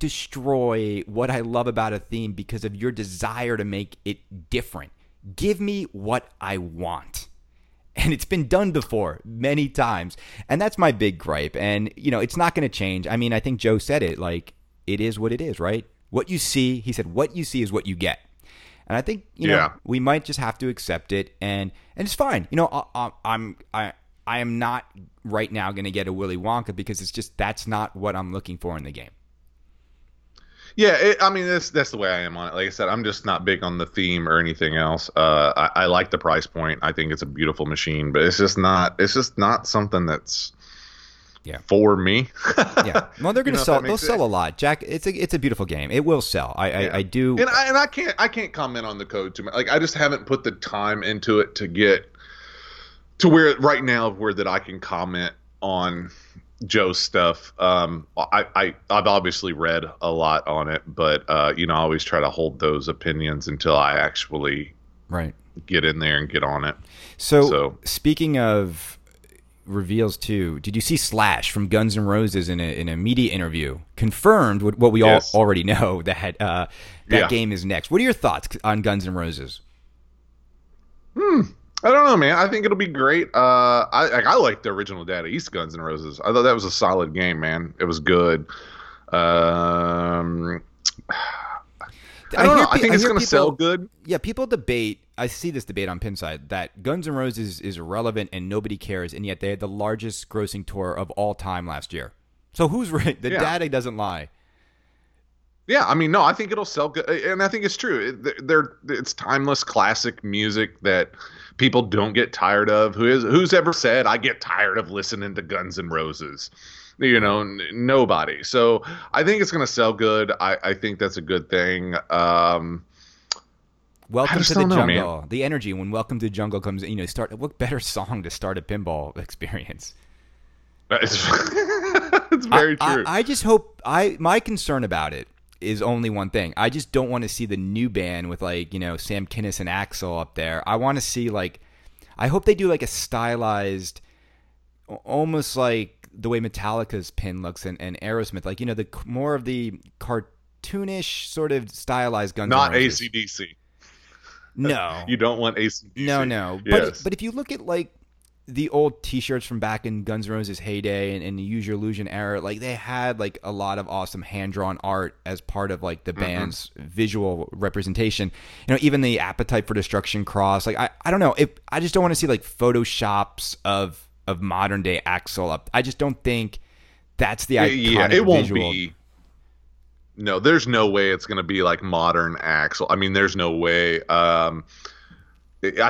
destroy what I love about a theme because of your desire to make it different. Give me what I want. And it's been done before many times. And that's my big gripe. And, you know, it's not going to change. I mean, I think Joe said it, like, it is what it is, right? What you see, he said, what you see is what you get. And I think, you know, we might just have to accept it. And it's fine. You know, I am not right now going to get a Willy Wonka because it's just, that's not what I'm looking for in the game. Yeah, that's the way I am on it. Like I said, I'm just not big on the theme or anything else. I like the price point. I think it's a beautiful machine, but it's just not something that's for me. Yeah, well, they're going to sell. They'll sell a lot, Jack. It's a beautiful game. It will sell. I do. And I can't comment on the code too much. Like, I just haven't put the time into it to get to where right now where that I can comment on Joe's stuff. I've obviously read a lot on it, but you know, I always try to hold those opinions until I actually right, get in there and get on it. So speaking of reveals too, did you see Slash from Guns N' Roses in a media interview confirmed what we all already know, that that game is next? What are your thoughts on Guns N' Roses? I don't know, man. I think it'll be great. I like the original Data East Guns N' Roses. I thought that was a solid game, man. It was good. I don't know. I think it's going to sell good. Yeah, people debate. I see this debate on Pinside that Guns N' Roses is irrelevant and nobody cares, and yet they had the largest grossing tour of all time last year. So who's right? The data doesn't lie. Yeah, I mean, no, I think it'll sell good, and I think it's true. It's timeless classic music that people don't get tired of. Who's ever said, I get tired of listening to Guns N' Roses? You know, nobody. So I think it's going to sell good. I think that's a good thing. Welcome to the Jungle. Man. The energy when Welcome to the Jungle comes in, you know, what better song to start a pinball experience? It's very true. I just hope – my concern about it is only one thing. I just don't want to see the new band with, like, you know, Sam Kinison and Axel up there. I want to see, like – I hope they do, like, a stylized – almost like the way Metallica's pin looks and Aerosmith. Like, you know, the more of the cartoonish sort of stylized Guns N' Roses. Not ACDC. No. You don't want ACDC. No. Yes. But if you look at, like, the old T-shirts from back in Guns N' Roses' heyday and the Use Your Illusion era, like, they had, like, a lot of awesome hand-drawn art as part of, like, the band's visual representation. You know, even the Appetite for Destruction cross. Like, I don't know. I just don't want to see, like, photoshops of modern-day Axl up. I just don't think that's the iconic it won't visual. Be. No, there's no way it's going to be, like, modern Axl. I mean, there's no way. I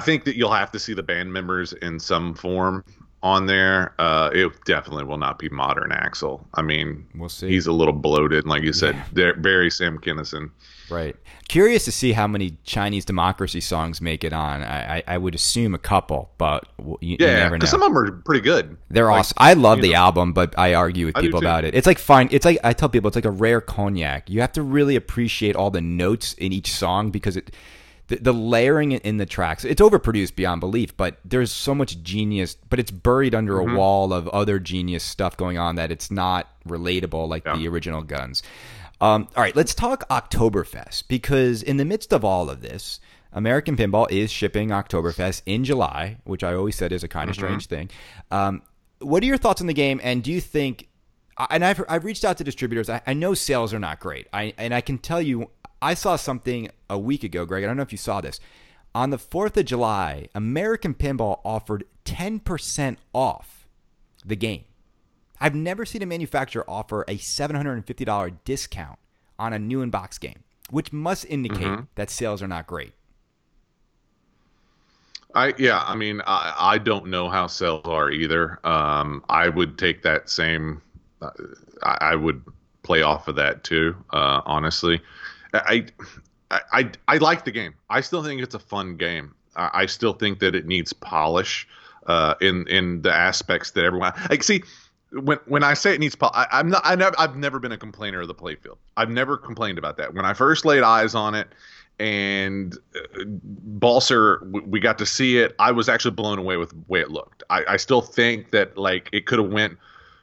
think that you'll have to see the band members in some form on there. It definitely will not be modern Axl. I mean, we'll see. He's a little bloated, like you said. Yeah. Barry, Sam Kinison. Right. Curious to see how many Chinese democracy songs make it on. I would assume a couple, but you never know. Because some of them are pretty good. They're awesome. I love the album, but I argue with people about it. It's like fine. It's like I tell people, it's like a rare cognac. You have to really appreciate all the notes in each song because it. The layering in the tracks, it's overproduced beyond belief, but there's so much genius, but it's buried under a wall of other genius stuff going on that it's not relatable like the original Guns. All right, let's talk Oktoberfest, because in the midst of all of this, American Pinball is shipping Oktoberfest in July, which I always said is a kind of strange thing. What are your thoughts on the game, and do you think – and I've reached out to distributors. I know sales are not great, and I can tell you – I saw something a week ago, Greg. I don't know if you saw this. On the 4th of July, American Pinball offered 10% off the game. I've never seen a manufacturer offer a $750 discount on a new in-box game, which must indicate that sales are not great. I mean, I don't know how sales are either. I would take that same – I would play off of that too, honestly. I like the game. I still think it's a fun game. I still think that it needs polish in the aspects that everyone like. See, when I say it needs polish, I've never been a complainer of the playfield. I've never complained about that. When I first laid eyes on it, and Balser, we got to see it. I was actually blown away with the way it looked. I still think that like it could have went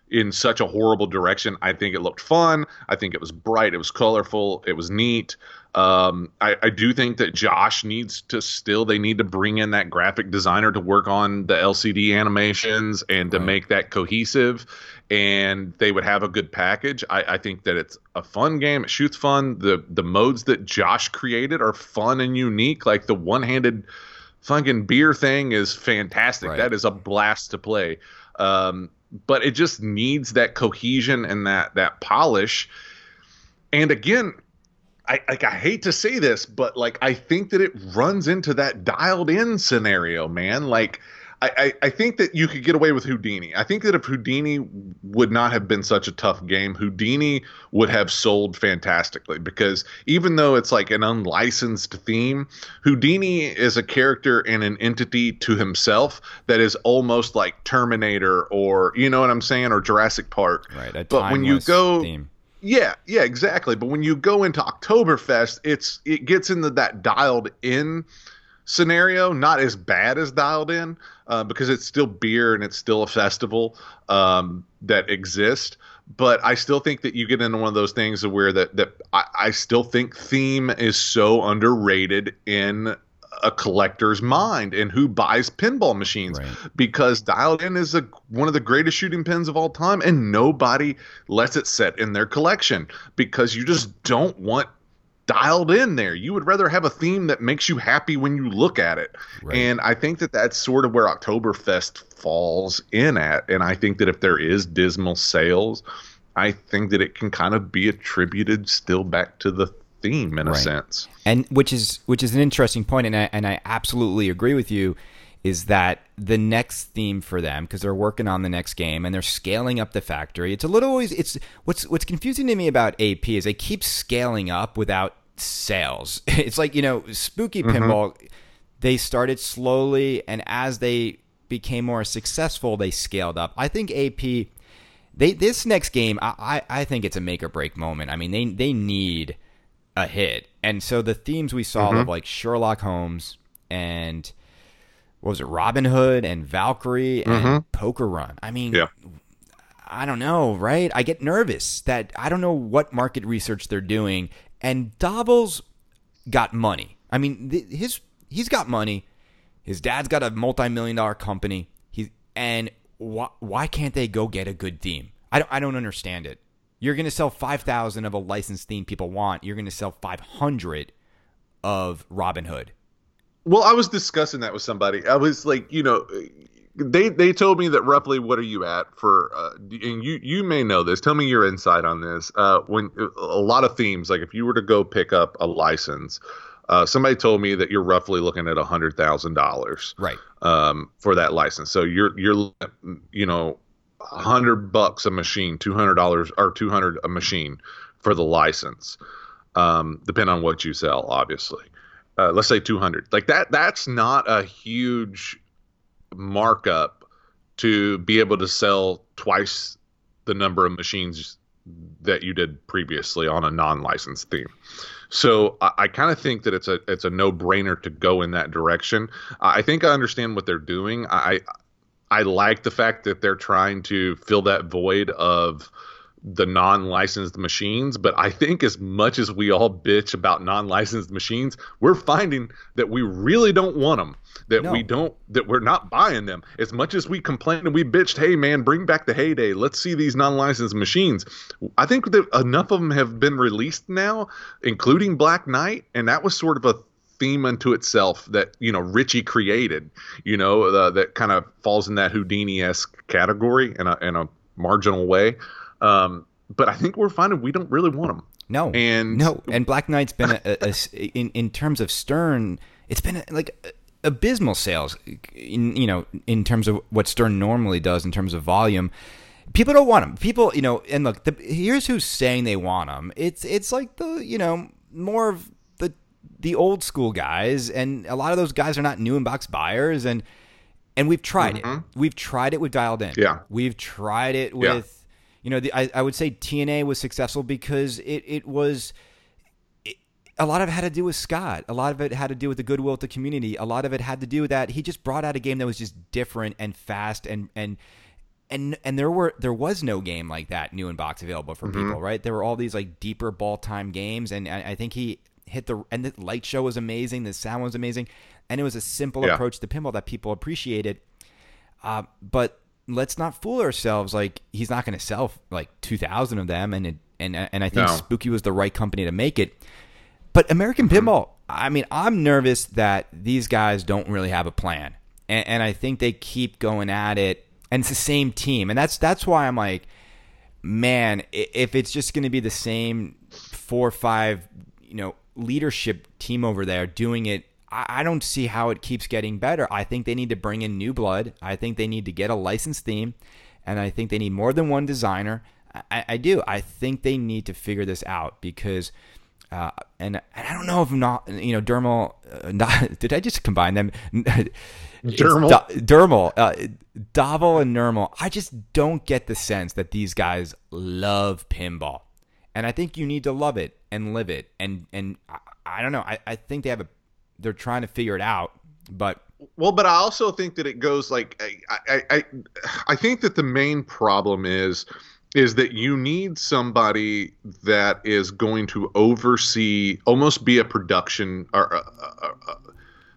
in such a horrible direction. I think it looked fun. I think it was bright. It was colorful. It was neat. I do think that Josh needs to they need to bring in that graphic designer to work on the LCD animations and to make that cohesive, and they would have a good package. I think that it's a fun game. It shoots fun. The modes that Josh created are fun and unique. Like the one-handed fucking beer thing is fantastic. Right. That is a blast to play. But it just needs that cohesion and that polish. And again, I hate to say this, but like I think that it runs into that dialed in scenario, man. Like I think that you could get away with Houdini. I think that if Houdini would not have been such a tough game, Houdini would have sold fantastically, because even though it's like an unlicensed theme, Houdini is a character and an entity to himself that is almost like Terminator or, you know what I'm saying, or Jurassic Park. Right, a timeless but when you go theme. Yeah, exactly. But when you go into Oktoberfest, it gets into that dialed in scenario, not as bad as Dialed In, because it's still beer and it's still a festival that exists. But I still think that you get into one of those things where that I still think theme is so underrated in a collector's mind and who buys pinball machines, right? Because Dialed In is one of the greatest shooting pins of all time, and nobody lets it sit in their collection because you just don't want Dialed In there. You would rather have a theme that makes you happy when you look at it. Right. And I think that that's sort of where Oktoberfest falls in at. And I think that if there is dismal sales, I think that it can kind of be attributed still back to the theme in a sense. And which is an interesting point. And I absolutely agree with you, is that the next theme for them, because they're working on the next game and they're scaling up the factory. It's a little always, it's what's confusing to me about AP is they keep scaling up without sales. It's like, Spooky Pinball, they started slowly, and as they became more successful, they scaled up. I think AP, this next game, I think it's a make or break moment. I mean, they need a hit. And so the themes we saw of like Sherlock Holmes and what was it, Robin Hood and Valkyrie and Poker Run. I mean, I don't know, right? I get nervous that I don't know what market research they're doing. And Dobbles got money. I mean, he's got money. His dad's got a multi-million-dollar company. Why can't they go get a good theme? I don't understand it. You're going to sell 5,000 of a licensed theme people want. You're going to sell 500 of Robin Hood. Well, I was discussing that with somebody. I was like, they told me that roughly, what are you at for? And you may know this. Tell me your insight on this. When a lot of themes, like if you were to go pick up a license, somebody told me that you're roughly looking at $100,000, right? For that license. So you're $100 a machine, $200 or $200 a machine for the license, depending on what you sell, obviously. Let's say 200. Like that's not a huge markup to be able to sell twice the number of machines that you did previously on a non-licensed theme. So I kind of think that it's a no-brainer to go in that direction. I think I understand what they're doing. I like the fact that they're trying to fill that void of the non-licensed machines, but I think as much as we all bitch about non-licensed machines, we're finding that we really don't want them, that we're not buying them. As much as we complained and we bitched, hey man, bring back the heyday, let's see these non-licensed machines. I think that enough of them have been released now, including Black Knight, and that was sort of a theme unto itself that, Richie created, that kind of falls in that Houdini-esque category in a marginal way. But I think we're finding we don't really want them. And Black Knight's been in terms of Stern, it's been like abysmal sales. In terms of what Stern normally does in terms of volume, people don't want them. People, and look, here's who's saying they want them. It's like the more of the old school guys, and a lot of those guys are not new inbox buyers, and we've tried it. We've tried it with Dialed In. Yeah, we've tried it with. I would say TNA was successful because it was a lot of it had to do with Scott. A lot of it had to do with the goodwill of the community. A lot of it had to do with that he just brought out a game that was just different and fast and there was no game like that new in box available for people, right? There were all these like deeper ball time games, and I think he hit and the light show was amazing, the sound was amazing, and it was a simple approach to pinball that people appreciated. But let's not fool ourselves. Like, he's not going to sell like 2,000 of them, and I think Spooky was the right company to make it. But American Pinball, I mean, I'm nervous that these guys don't really have a plan, and I think they keep going at it, and it's the same team, and that's why I'm like, man, if it's just going to be the same 4 or 5, leadership team over there doing it. I don't see how it keeps getting better. I think they need to bring in new blood. I think they need to get a licensed theme, and I think they need more than one designer. I do. I think they need to figure this out because, and I don't know if not, dermal. Did I just combine them? Dobble and Nermal. I just don't get the sense that these guys love pinball, and I think you need to love it and live it. And I don't know. I think they have a they're trying to figure it out. But well, but I also think that it goes like I think that the main problem is that you need somebody that is going to oversee, almost be a production or a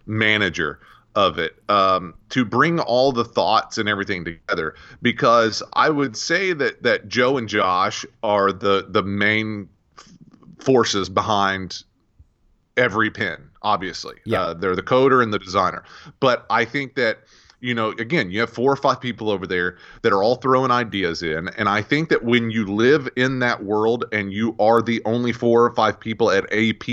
manager of it, to bring all the thoughts and everything together. Because I would say that Joe and Josh are the main forces behind every pin, obviously. Yeah. They're the coder and the designer. But I think that, you know, again, you have 4 or 5 people over there that are all throwing ideas in. And I think that when you live in that world and you are the only 4 or 5 people at AP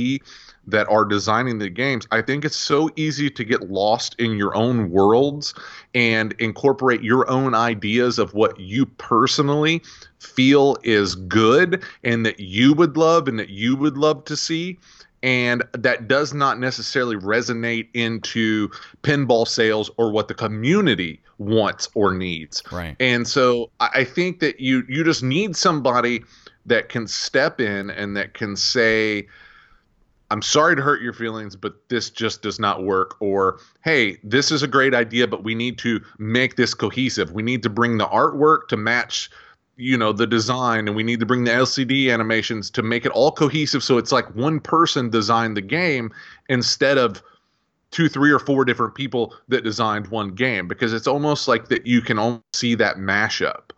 that are designing the games, I think it's so easy to get lost in your own worlds and incorporate your own ideas of what you personally feel is good and that you would love and that you would love to see. And that does not necessarily resonate into pinball sales or what the community wants or needs. Right. And so I think that you just need somebody that can step in and that can say, I'm sorry to hurt your feelings, but this just does not work. Or, hey, this is a great idea, but we need to make this cohesive. We need to bring the artwork to match, you know, the design, and we need to bring the LCD animations to make it all cohesive. So it's like one person designed the game instead of 2, 3, or 4 different people that designed one game, because it's almost like that you can only see that mashup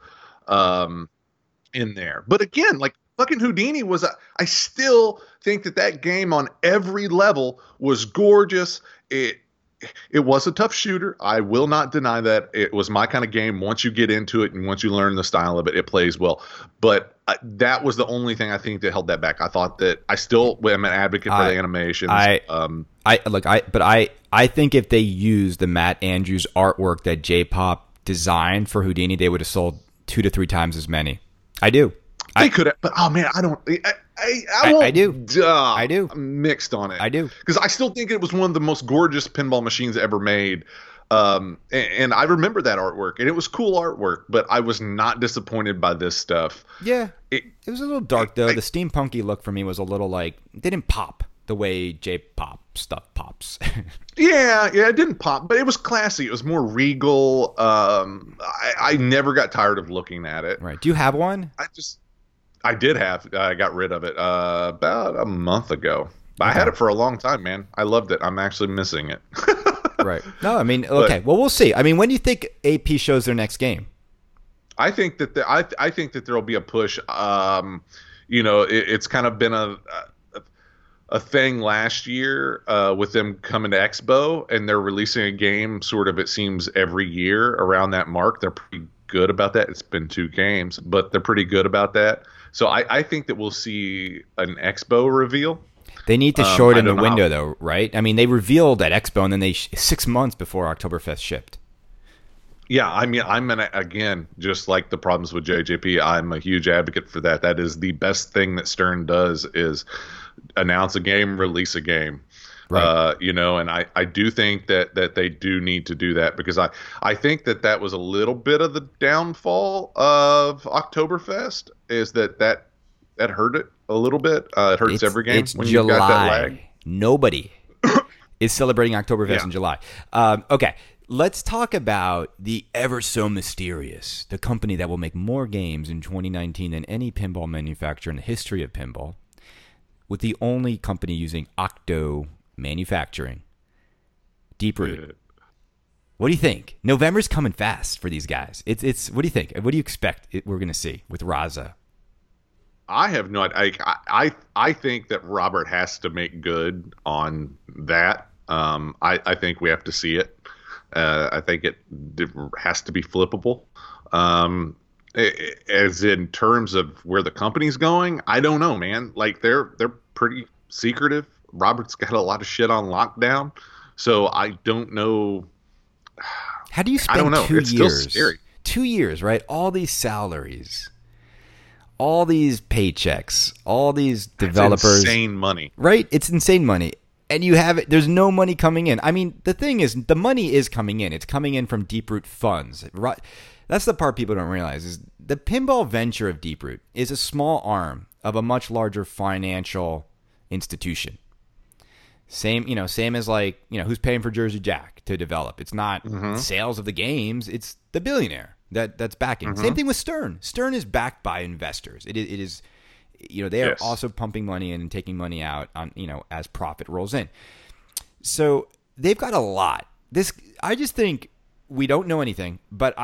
in there. But again, like fucking Houdini was, I still think that that game on every level was gorgeous. It was a tough shooter. I will not deny that. It was my kind of game. Once you get into it and once you learn the style of it, it plays well. But that was the only thing I think that held that back. I thought that I still am an advocate for the animations. I think if they used the Matt Andrews artwork that J-Pop designed for Houdini, they would have sold 2 to 3 times as many. I do. They could have, but oh man, I don't. I do. I'm mixed on it. I do, because I still think it was one of the most gorgeous pinball machines ever made. And I remember that artwork, and it was cool artwork. But I was not disappointed by this stuff. Yeah, it was a little dark though. The steampunky look for me was a little like it didn't pop the way J-pop stuff pops. yeah, it didn't pop, but it was classy. It was more regal. I never got tired of looking at it. Right? Do you have one? I did have. I got rid of it about a month ago. I had it for a long time, man. I loved it. I'm actually missing it. Right. No, I mean, okay. But, well, we'll see. I mean, when do you think AP shows their next game? I think that I think that there'll be a push. You know, it's kind of been a thing last year with them coming to Expo, and they're releasing a game sort of, it seems, every year around that mark. They're pretty good about that. It's been 2 games, but they're pretty good about that. So I think that we'll see an Expo reveal. They need to shorten the window, though, right? I mean, they revealed at Expo, and then they 6 months before Oktoberfest shipped. Yeah, I mean, again, just like the problems with JJP, I'm a huge advocate for that. That is the best thing that Stern does, is announce a game, release a game. Right. You know, and I do think that they do need to do that, because I think that was a little bit of the downfall of Oktoberfest, is that hurt it a little bit. It hurts every game when you got that lag. Nobody is celebrating Oktoberfest in July. Okay, let's talk about the ever so mysterious, the company that will make more games in 2019 than any pinball manufacturer in the history of pinball, with the only company using Octo manufacturing, Deep Root. What do you think? November's coming fast for these guys. It's what do you think? What do you expect we're going to see with Raza? I have no idea. I think that Robert has to make good on that. I think we have to see it. I think it has to be flippable. As in terms of where the company's going, I don't know, man. Like they're pretty secretive. Robert's got a lot of shit on lockdown, so I don't know. How do you spend 2 years? It's still scary. 2 years, right? All these salaries, all these paychecks, all these developers. That's insane money. Right? It's insane money. And you have it. There's no money coming in. I mean, the thing is, the money is coming in. It's coming in from Deep Root funds. That's the part people don't realize, is the pinball venture of Deep Root is a small arm of a much larger financial institution. Same as like, who's paying for Jersey Jack to develop? It's not sales of the games. It's the billionaire that's backing. Same thing with Stern. Stern is backed by investors. It is they are also pumping money in and taking money out on, as profit rolls in. So they've got a lot. I just think we don't know anything, but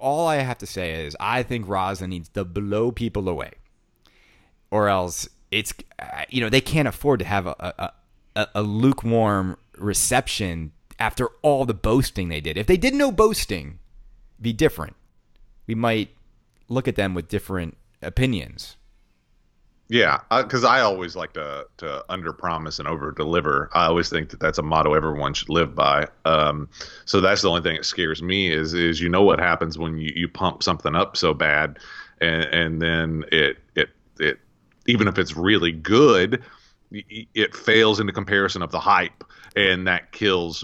all I have to say is I think Roslyn needs to blow people away, or else it's, they can't afford to have a lukewarm reception after all the boasting they did. If they did no boasting, it'd be different. We might look at them with different opinions. Yeah, because I always like to under-promise and over-deliver. I always think that's a motto everyone should live by. So that's the only thing that scares me is what happens when you pump something up so bad, and then it even if it's really good, it fails in the comparison of the hype, and that kills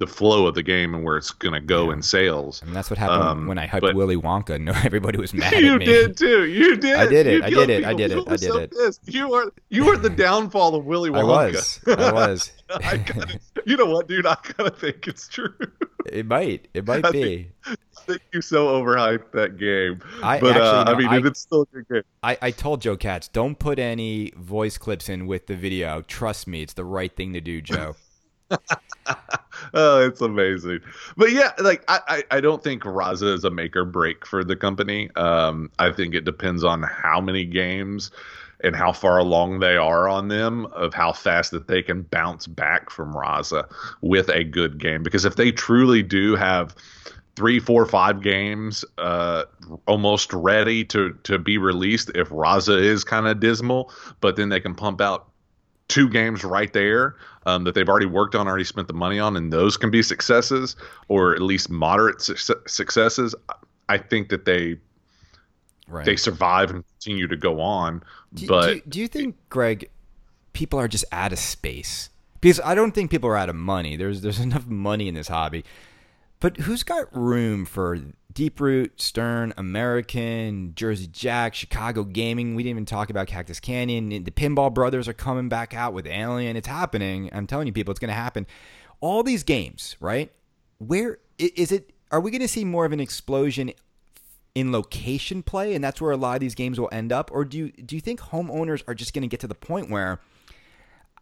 the flow of the game and where it's going to go in sales. And that's what happened when I hyped Willy Wonka and everybody was mad at me. You did too. You did. I did it. You were the downfall of Willy Wonka. I was. You know what, dude? I kind of think it's true. It might be. I think you so overhyped that game. It's still a good game. I told Joe Katz, don't put any voice clips in with the video. Trust me, it's the right thing to do, Joe. Oh, it's amazing. But yeah, like I don't think Raza is a make or break for the company. I think it depends on how many games and how far along they are on them, of how fast that they can bounce back from Raza with a good game. Because if they truly do have 3, 4, 5 games almost ready to be released, if Raza is kind of dismal, but then they can pump out 2 games right there that they've already worked on, already spent the money on, and those can be successes, or at least moderate successes, I think that they survive and continue to go on. Do you think, Greg, people are just out of space? Because I don't think people are out of money. There's enough money in this hobby. But who's got room for Deep Root, Stern, American, Jersey Jack, Chicago Gaming? We didn't even talk about Cactus Canyon. The Pinball Brothers are coming back out with Alien. It's happening. I'm telling you, people, it's going to happen. All these games, right? Where is it? Are we going to see more of an explosion in location play, and that's where a lot of these games will end up? Or do you think homeowners are just going to get to the point where,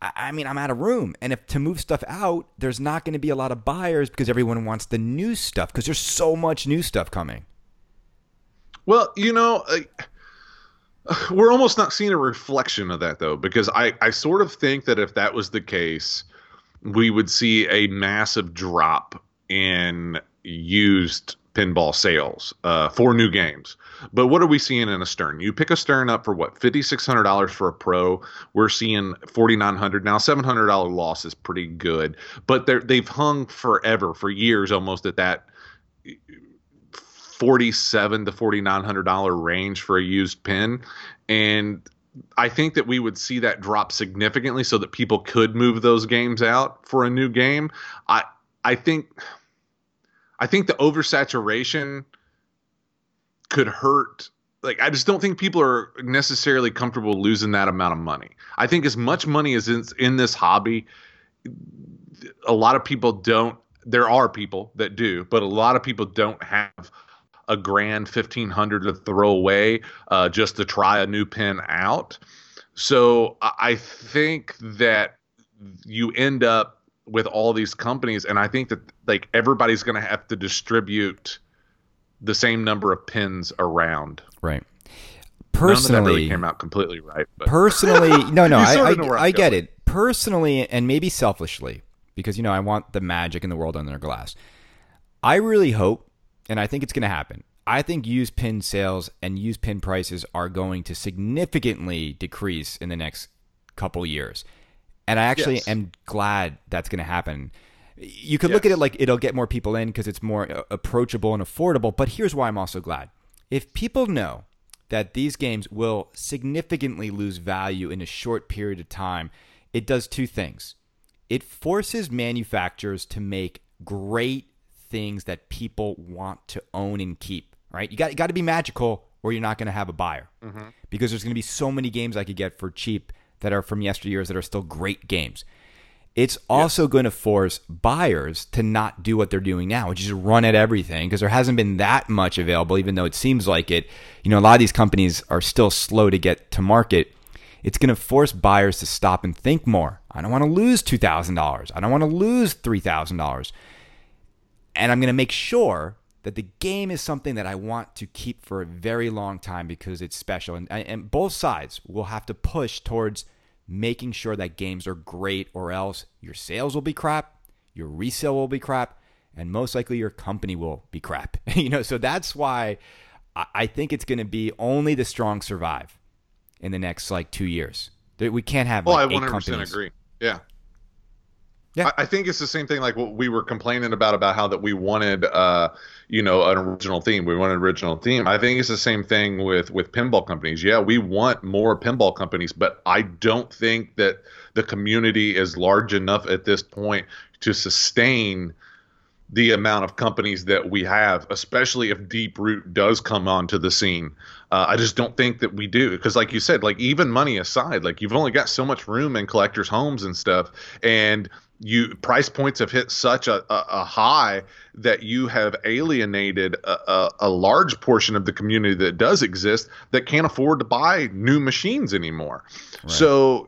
I'm out of room, and if to move stuff out, there's not going to be a lot of buyers because everyone wants the new stuff because there's so much new stuff coming? Well, we're almost not seeing a reflection of that, though, because I sort of think that if that was the case, we would see a massive drop in used pinball sales for new games. But what are we seeing in a Stern? You pick a Stern up for what, $5,600 for a pro. We're seeing $4,900 now. $700 loss is pretty good, but they've hung forever, for years almost, at that $4,700 to $4,900 range for a used pin, and I think that we would see that drop significantly so that people could move those games out for a new game. I think the oversaturation could hurt. Like, I just don't think people are necessarily comfortable losing that amount of money. I think as much money as is in this hobby, a lot of people don't. There are people that do, but a lot of people don't have a grand, $1,500 to throw away just to try a new pin out. So I think that you end up with all these companies, and I think that like everybody's going to have to distribute the same number of pins around. Right. Personally, that really came out completely right. But. Personally, no, I get it. Personally, and maybe selfishly, because I want the magic in the world under glass. I really hope, and I think it's going to happen, I think used pin sales and used pin prices are going to significantly decrease in the next couple years. And I actually am glad that's going to happen. You could look at it like it'll get more people in because it's more approachable and affordable. But here's why I'm also glad. If people know that these games will significantly lose value in a short period of time, it does two things. It forces manufacturers to make great things that people want to own and keep, right? You got to be magical or you're not going to have a buyer because there's going to be so many games I could get for cheap that are from yesteryears that are still great games. It's also going to force buyers to not do what they're doing now, which is run at everything, because there hasn't been that much available, even though it seems like it. You know, a lot of these companies are still slow to get to market. It's going to force buyers to stop and think more. I don't want to lose $2,000. I don't want to lose $3,000. And I'm going to make sure that the game is something that I want to keep for a very long time because it's special. And both sides will have to push towards making sure that games are great, or else your sales will be crap, your resale will be crap, and most likely your company will be crap. You know, so that's why I think it's going to be only the strong survive in the next like 2 years. We can't have like, eight companies. I 100% agree. Yeah. Yeah. I think it's the same thing like what we were complaining about how that we wanted, you know, an original theme. We want an original theme. I think it's the same thing with pinball companies. Yeah, we want more pinball companies, but I don't think that the community is large enough at this point to sustain the amount of companies that we have, especially if Deep Root does come onto the scene. I just don't think that we do, because like you said, like even money aside, like you've only got so much room in collectors' homes and stuff, and price points have hit such a high that you have alienated a large portion of the community that does exist that can't afford to buy new machines anymore. Right. So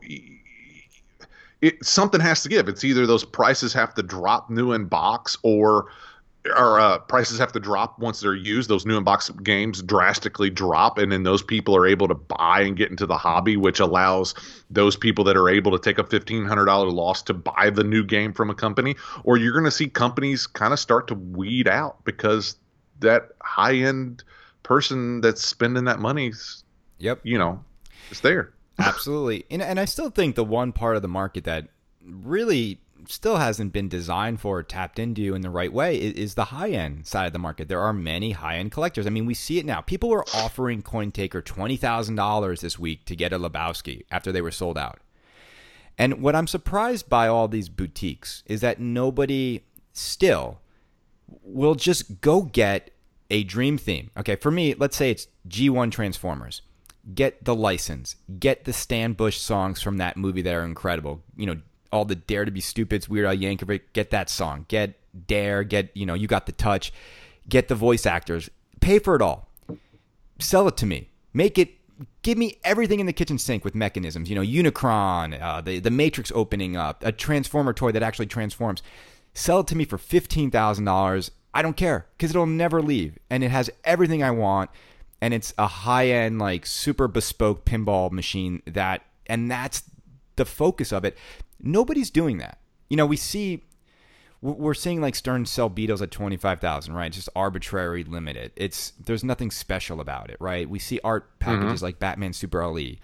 something has to give. It's either those prices have to drop new in box, or prices have to drop once they're used. Those new in box games drastically drop, and then those people are able to buy and get into the hobby, which allows those people that are able to take a $1,500 loss to buy the new game from a company. Or you're going to see companies kind of start to weed out, because that high end person that's spending that money, you know, it's there. Absolutely. And I still think the one part of the market that really still hasn't been designed for or tapped into in the right way is the high-end side of the market. There are many high-end collectors. I mean, we see it now. People were offering CoinTaker $20,000 this week to get a Lebowski after they were sold out. And what I'm surprised by all these boutiques is that nobody still will just go get a dream theme. Okay, for me, let's say it's G1 Transformers. Get the license. Get the Stan Bush songs from that movie that are incredible. You know, all the Dare to be Stupid's, Weird Al Yankovic, get that song, get Dare, get, you know, You Got the Touch, get the voice actors, pay for it all, sell it to me, make it, give me everything in the kitchen sink with mechanisms, you know, Unicron, the Matrix opening up, a Transformer toy that actually transforms, sell it to me for $15,000. I don't care, because it'll never leave, and it has everything I want, and it's a high-end, like, super bespoke pinball machine and that's the focus of it. Nobody's doing that. You know, we're seeing like Stern sell Beatles at $25,000, right? It's just arbitrary limited. There's nothing special about it, right? We see art packages like Batman Super Ali.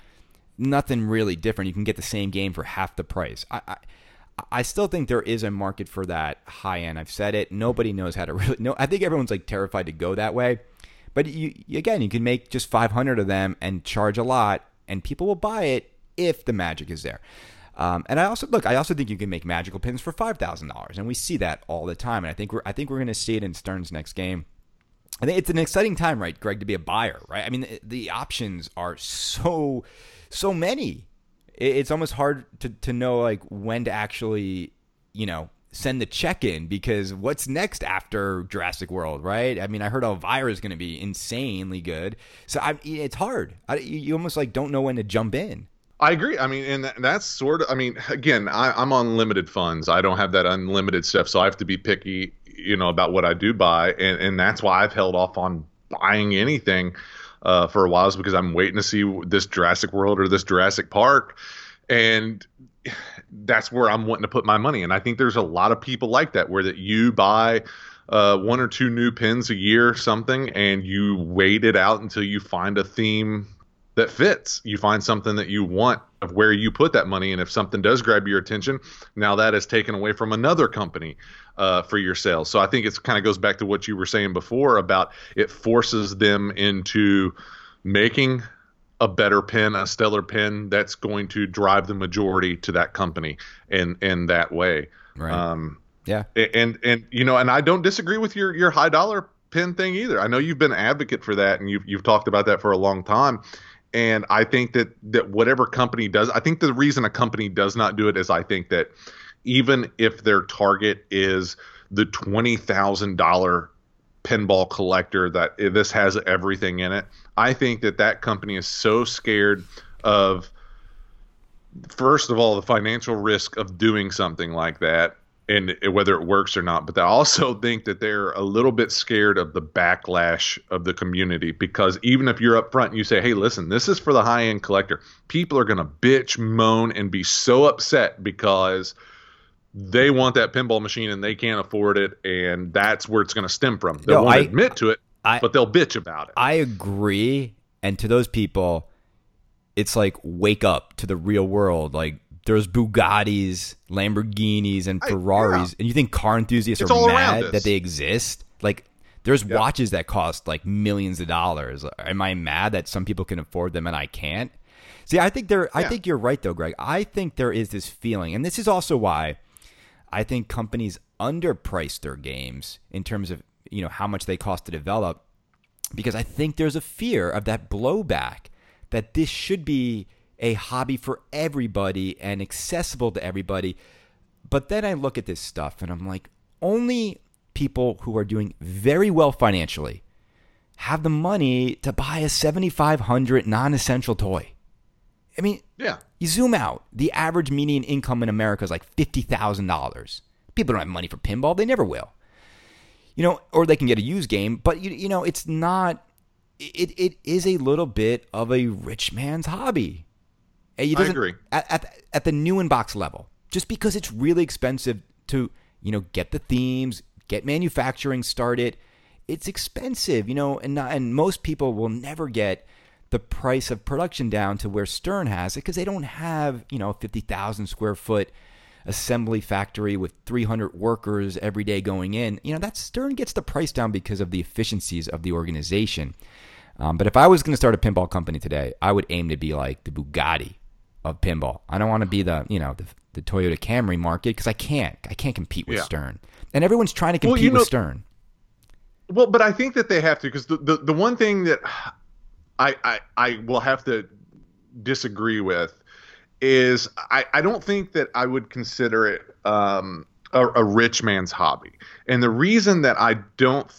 Nothing really different. You can get the same game for half the price. I still think there is a market for that high end. I've said it. Nobody knows how to really know. I think everyone's like terrified to go that way. But you can make just 500 of them and charge a lot, and people will buy it if the magic is there. And I also think you can make magical pins for $5,000, and we see that all the time. And I think we're going to see it in Stern's next game. I think it's an exciting time, right, Greg, to be a buyer, right? I mean, the options are so many. It's almost hard to know like when to actually, you know, send the check in, because what's next after Jurassic World, right? I mean, I heard Elvira is going to be insanely good, so it's hard. You almost like don't know when to jump in. I agree. I mean, and that's sort of, I mean, again, I'm on limited funds. I don't have that unlimited stuff, so I have to be picky, you know, about what I do buy. And that's why I've held off on buying anything for a while, is because I'm waiting to see this Jurassic World or this Jurassic Park. And that's where I'm wanting to put my money. And I think there's a lot of people like that, where that you buy one or two new pins a year or something, and you wait it out until you find a theme that fits. You find something that you want of where you put that money, and if something does grab your attention, now that is taken away from another company for your sales. So I think it kind of goes back to what you were saying before about it forces them into making a better pin, a stellar pin that's going to drive the majority to that company in that way. Right. Yeah. And you know, and I don't disagree with your high dollar pin thing either. I know you've been an advocate for that, and you've talked about that for a long time. And I think that whatever company does, I think the reason a company does not do it is I think that even if their target is the $20,000 pinball collector that this has everything in it, I think that company is so scared of, first of all, the financial risk of doing something like that and whether it works or not. But I also think that they're a little bit scared of the backlash of the community, because even if you're up front and you say, hey, listen, this is for the high-end collector, people are going to bitch, moan, and be so upset because they want that pinball machine and they can't afford it, and that's where it's going to stem from. They won't admit to it, but they'll bitch about it. I agree, and to those people, it's like, wake up to the real world. Like, there's Bugattis, Lamborghinis, and Ferraris, and you think car enthusiasts are mad that they exist? Like, there's watches that cost like millions of dollars. Am I mad that some people can afford them and I can't? See, I think I think you're right though, Greg. I think there is this feeling, and this is also why I think companies underprice their games in terms of, you know, how much they cost to develop, because I think there's a fear of that blowback, that this should be a hobby for everybody and accessible to everybody. But then I look at this stuff and I'm like, only people who are doing very well financially have the money to buy a $7,500 non-essential toy. I mean, you zoom out. The average median income in America is like $50,000. People don't have money for pinball. They never will. You know, or they can get a used game. But, you know, it's not – it is a little bit of a rich man's hobby. I agree. At the new in-box level, just because it's really expensive to, you know, get the themes, get manufacturing started, it's expensive, you know, and most people will never get the price of production down to where Stern has it, because they don't have, you know, a 50,000 square foot assembly factory with 300 workers every day going in. You know, that Stern gets the price down because of the efficiencies of the organization. But if I was going to start a pinball company today, I would aim to be like the Bugatti of pinball. I don't want to be the Toyota Camry market, because I can't compete with Stern. And everyone's trying to compete with Stern. Well, but I think that they have to, because the one thing that I will have to disagree with is I don't think that I would consider it a rich man's hobby. And the reason that I don't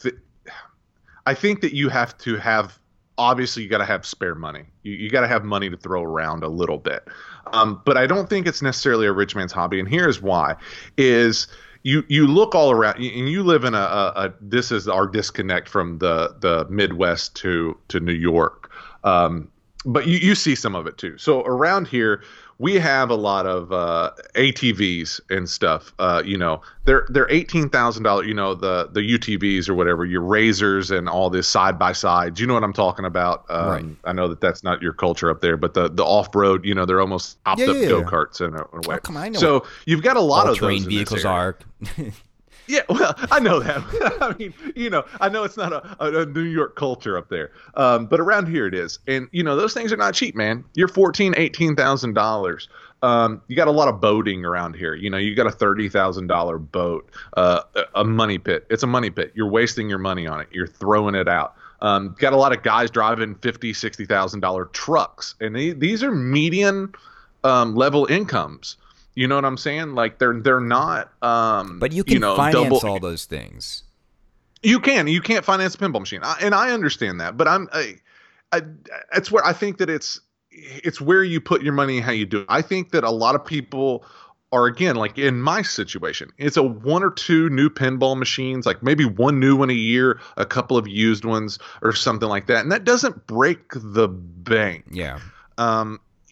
I think that you have to have, obviously you got to have spare money. You got to have money to throw around a little bit. But I don't think it's necessarily a rich man's hobby. And here's why is you look all around, and you live in this is our disconnect from the Midwest to New York. But you see some of it too. So around here, we have a lot of ATVs and stuff. You know, they're $18,000. You know, the UTVs or whatever, your Razors and all this side by sides. You know what I'm talking about? Right. I know that's not your culture up there, but the off road. You know, they're almost topped up go karts in a way. Oh, come on, I know. So you've got a lot of those vehicles are. Yeah, well, I know that. I mean, you know, I know it's not a New York culture up there, but around here it is. And, you know, those things are not cheap, man. You're $14,000, $18,000. You got a lot of boating around here. You know, you got a $30,000 boat, a money pit. It's a money pit. You're wasting your money on it. You're throwing it out. Got a lot of guys driving $50,000, $60,000 trucks. And these are median level incomes. You know what I'm saying? Like they're not. But you can finance all those things. You can. You can't finance a pinball machine, and I understand that. But that's where I think that it's where you put your money and how you do it. I think that a lot of people are, again, like in my situation, it's a one or two new pinball machines, like maybe one new one a year, a couple of used ones, or something like that, and that doesn't break the bank. Yeah.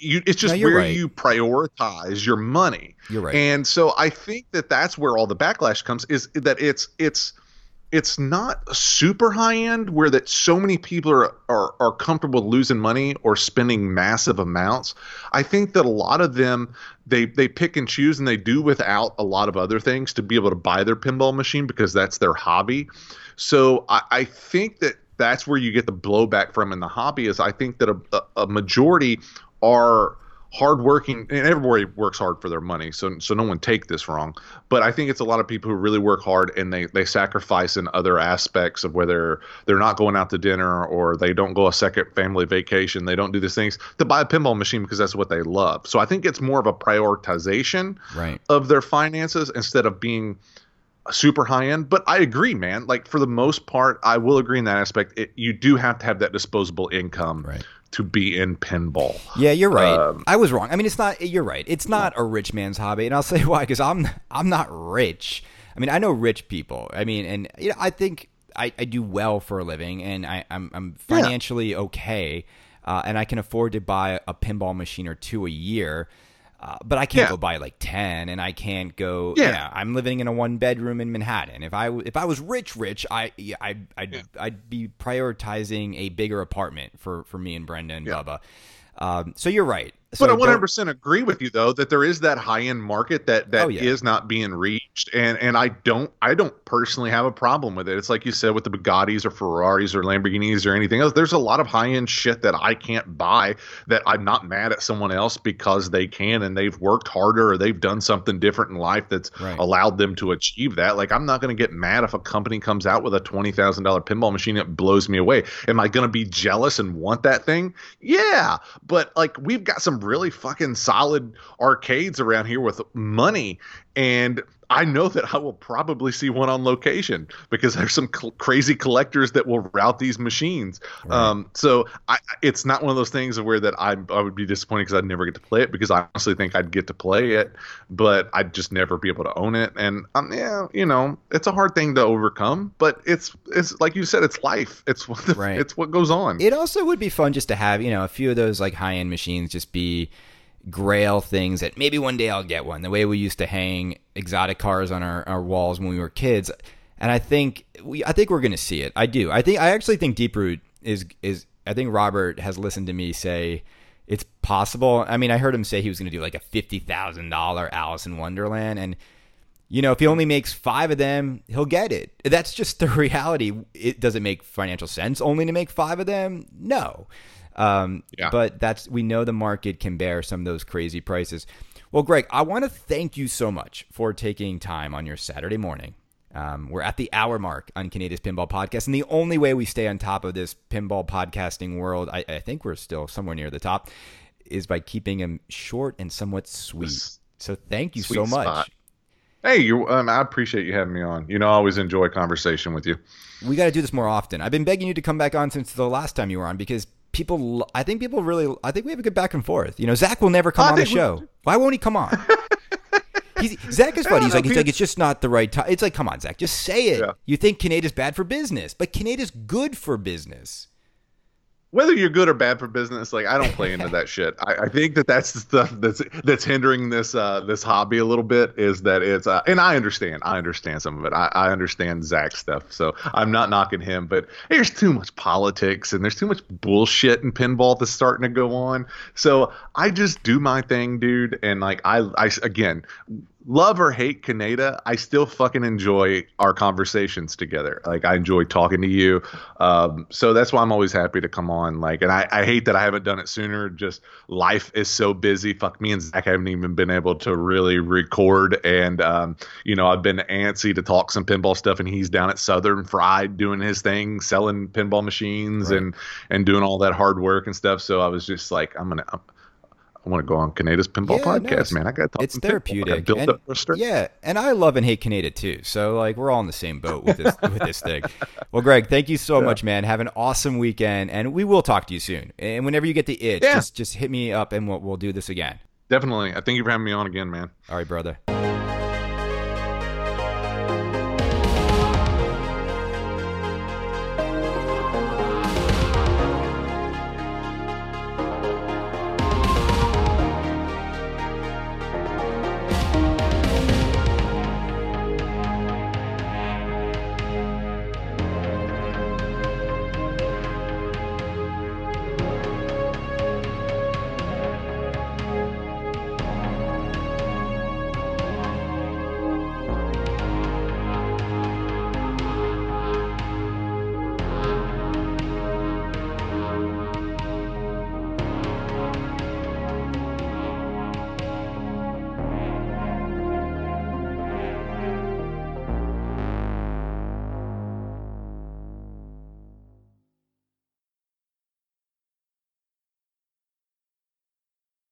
It's just where you prioritize your money. You're right. And so I think that that's where all the backlash comes, is that it's not super high end where that so many people are comfortable losing money or spending massive amounts. I think that a lot of them, they pick and choose, and they do without a lot of other things to be able to buy their pinball machine because that's their hobby. So I think that that's where you get the blowback from in the hobby, is I think that a majority – are hardworking, and everybody works hard for their money, so no one take this wrong. But I think it's a lot of people who really work hard and they sacrifice in other aspects of whether they're not going out to dinner or they don't go a second family vacation. They don't do these things to buy a pinball machine because that's what they love. So I think it's more of a prioritization of their finances instead of being super high end. But I agree, man. Like, for the most part, I will agree in that aspect. You do have to have that disposable income. Right. To be in pinball. Yeah, you're right. I was wrong. I mean, it's not. You're right. It's not a rich man's hobby, and I'll say why. Because I'm not rich. I mean, I know rich people. I mean, and you know, I think I do well for a living, and I'm financially okay, and I can afford to buy a pinball machine or two a year. But I can't go buy like 10, and I can't go. Yeah, you know, I'm living in a one bedroom in Manhattan. If I was rich, I'd be prioritizing a bigger apartment for me and Brenda and Bubba. So you're right. So but I 100% agree with you though that there is that high end market that is not being reached, and I don't personally have a problem with it. It's like you said with the Bugattis or Ferraris or Lamborghinis or anything else. There's a lot of high end shit that I can't buy that I'm not mad at someone else because they can and they've worked harder or they've done something different in life that's allowed them to achieve that. Like, I'm not going to get mad if a company comes out with a $20,000 pinball machine that blows me away. Am I going to be jealous and want that thing? Yeah, but like, we've got some really fucking solid arcades around here with money, and I know that I will probably see one on location because there's some crazy collectors that will route these machines. So it's not one of those things where that I would be disappointed because I'd never get to play it, because I honestly think I'd get to play it, but I'd just never be able to own it. And you know, it's a hard thing to overcome, but it's like you said, it's life. It's what it's what goes on. It also would be fun just to have, you know, a few of those like high end machines just be grail things that maybe one day I'll get one, the way we used to hang exotic cars on our walls when we were kids. And I think we're gonna see it. I actually think Deep Root is I think Robert has listened to me say it's possible. I mean, I heard him say he was gonna do like a $50,000 Alice in Wonderland, and you know, if he only makes 5 of them, he'll get it. That's just the reality. It doesn't make financial sense only to make 5 of them. No. But we know the market can bear some of those crazy prices. Well, Greg, I want to thank you so much for taking time on your Saturday morning. We're at the hour mark on Canada's Pinball Podcast, and the only way we stay on top of this pinball podcasting world, I think we're still somewhere near the top, is by keeping them short and somewhat sweet. So thank you so much. Hey, I appreciate you having me on. You know, I always enjoy conversation with you. We got to do this more often. I've been begging you to come back on since the last time you were on, because I think we have a good back and forth. You know, Zach will never come on the show. Why won't he come on? Zach is funny. He's like, it's just not the right time. It's like, come on, Zach, just say it. Yeah. You think Kaneda's bad for business, but Kaneda's good for business. Whether you're good or bad for business, like, I don't play into that shit. I think that's the stuff that's hindering this hobby a little bit, is that it's and I understand some of it. I understand Zach's stuff, so I'm not knocking him. But there's too much politics and there's too much bullshit in pinball that's starting to go on. So I just do my thing, dude. And like I again, love or hate Kaneda, I still fucking enjoy our conversations together. Like, I enjoy talking to you. So that's why I'm always happy to come on. Like, and I hate that I haven't done it sooner. Just life is so busy. Fuck, me and Zach haven't even been able to really record. And, you know, I've been antsy to talk some pinball stuff, and he's down at Southern Fried doing his thing, selling pinball machines and doing all that hard work and stuff. So I was just like, I want to go on Kaneda's Pinball Podcast, man. I got to talk. It's therapeutic. And I love and hate Kaneda too. So like, we're all in the same boat with this with this thing. Well, Greg, thank you so much, man. Have an awesome weekend, and we will talk to you soon. And whenever you get the itch, just hit me up, and we'll do this again. Definitely. I thank you for having me on again, man. All right, brother.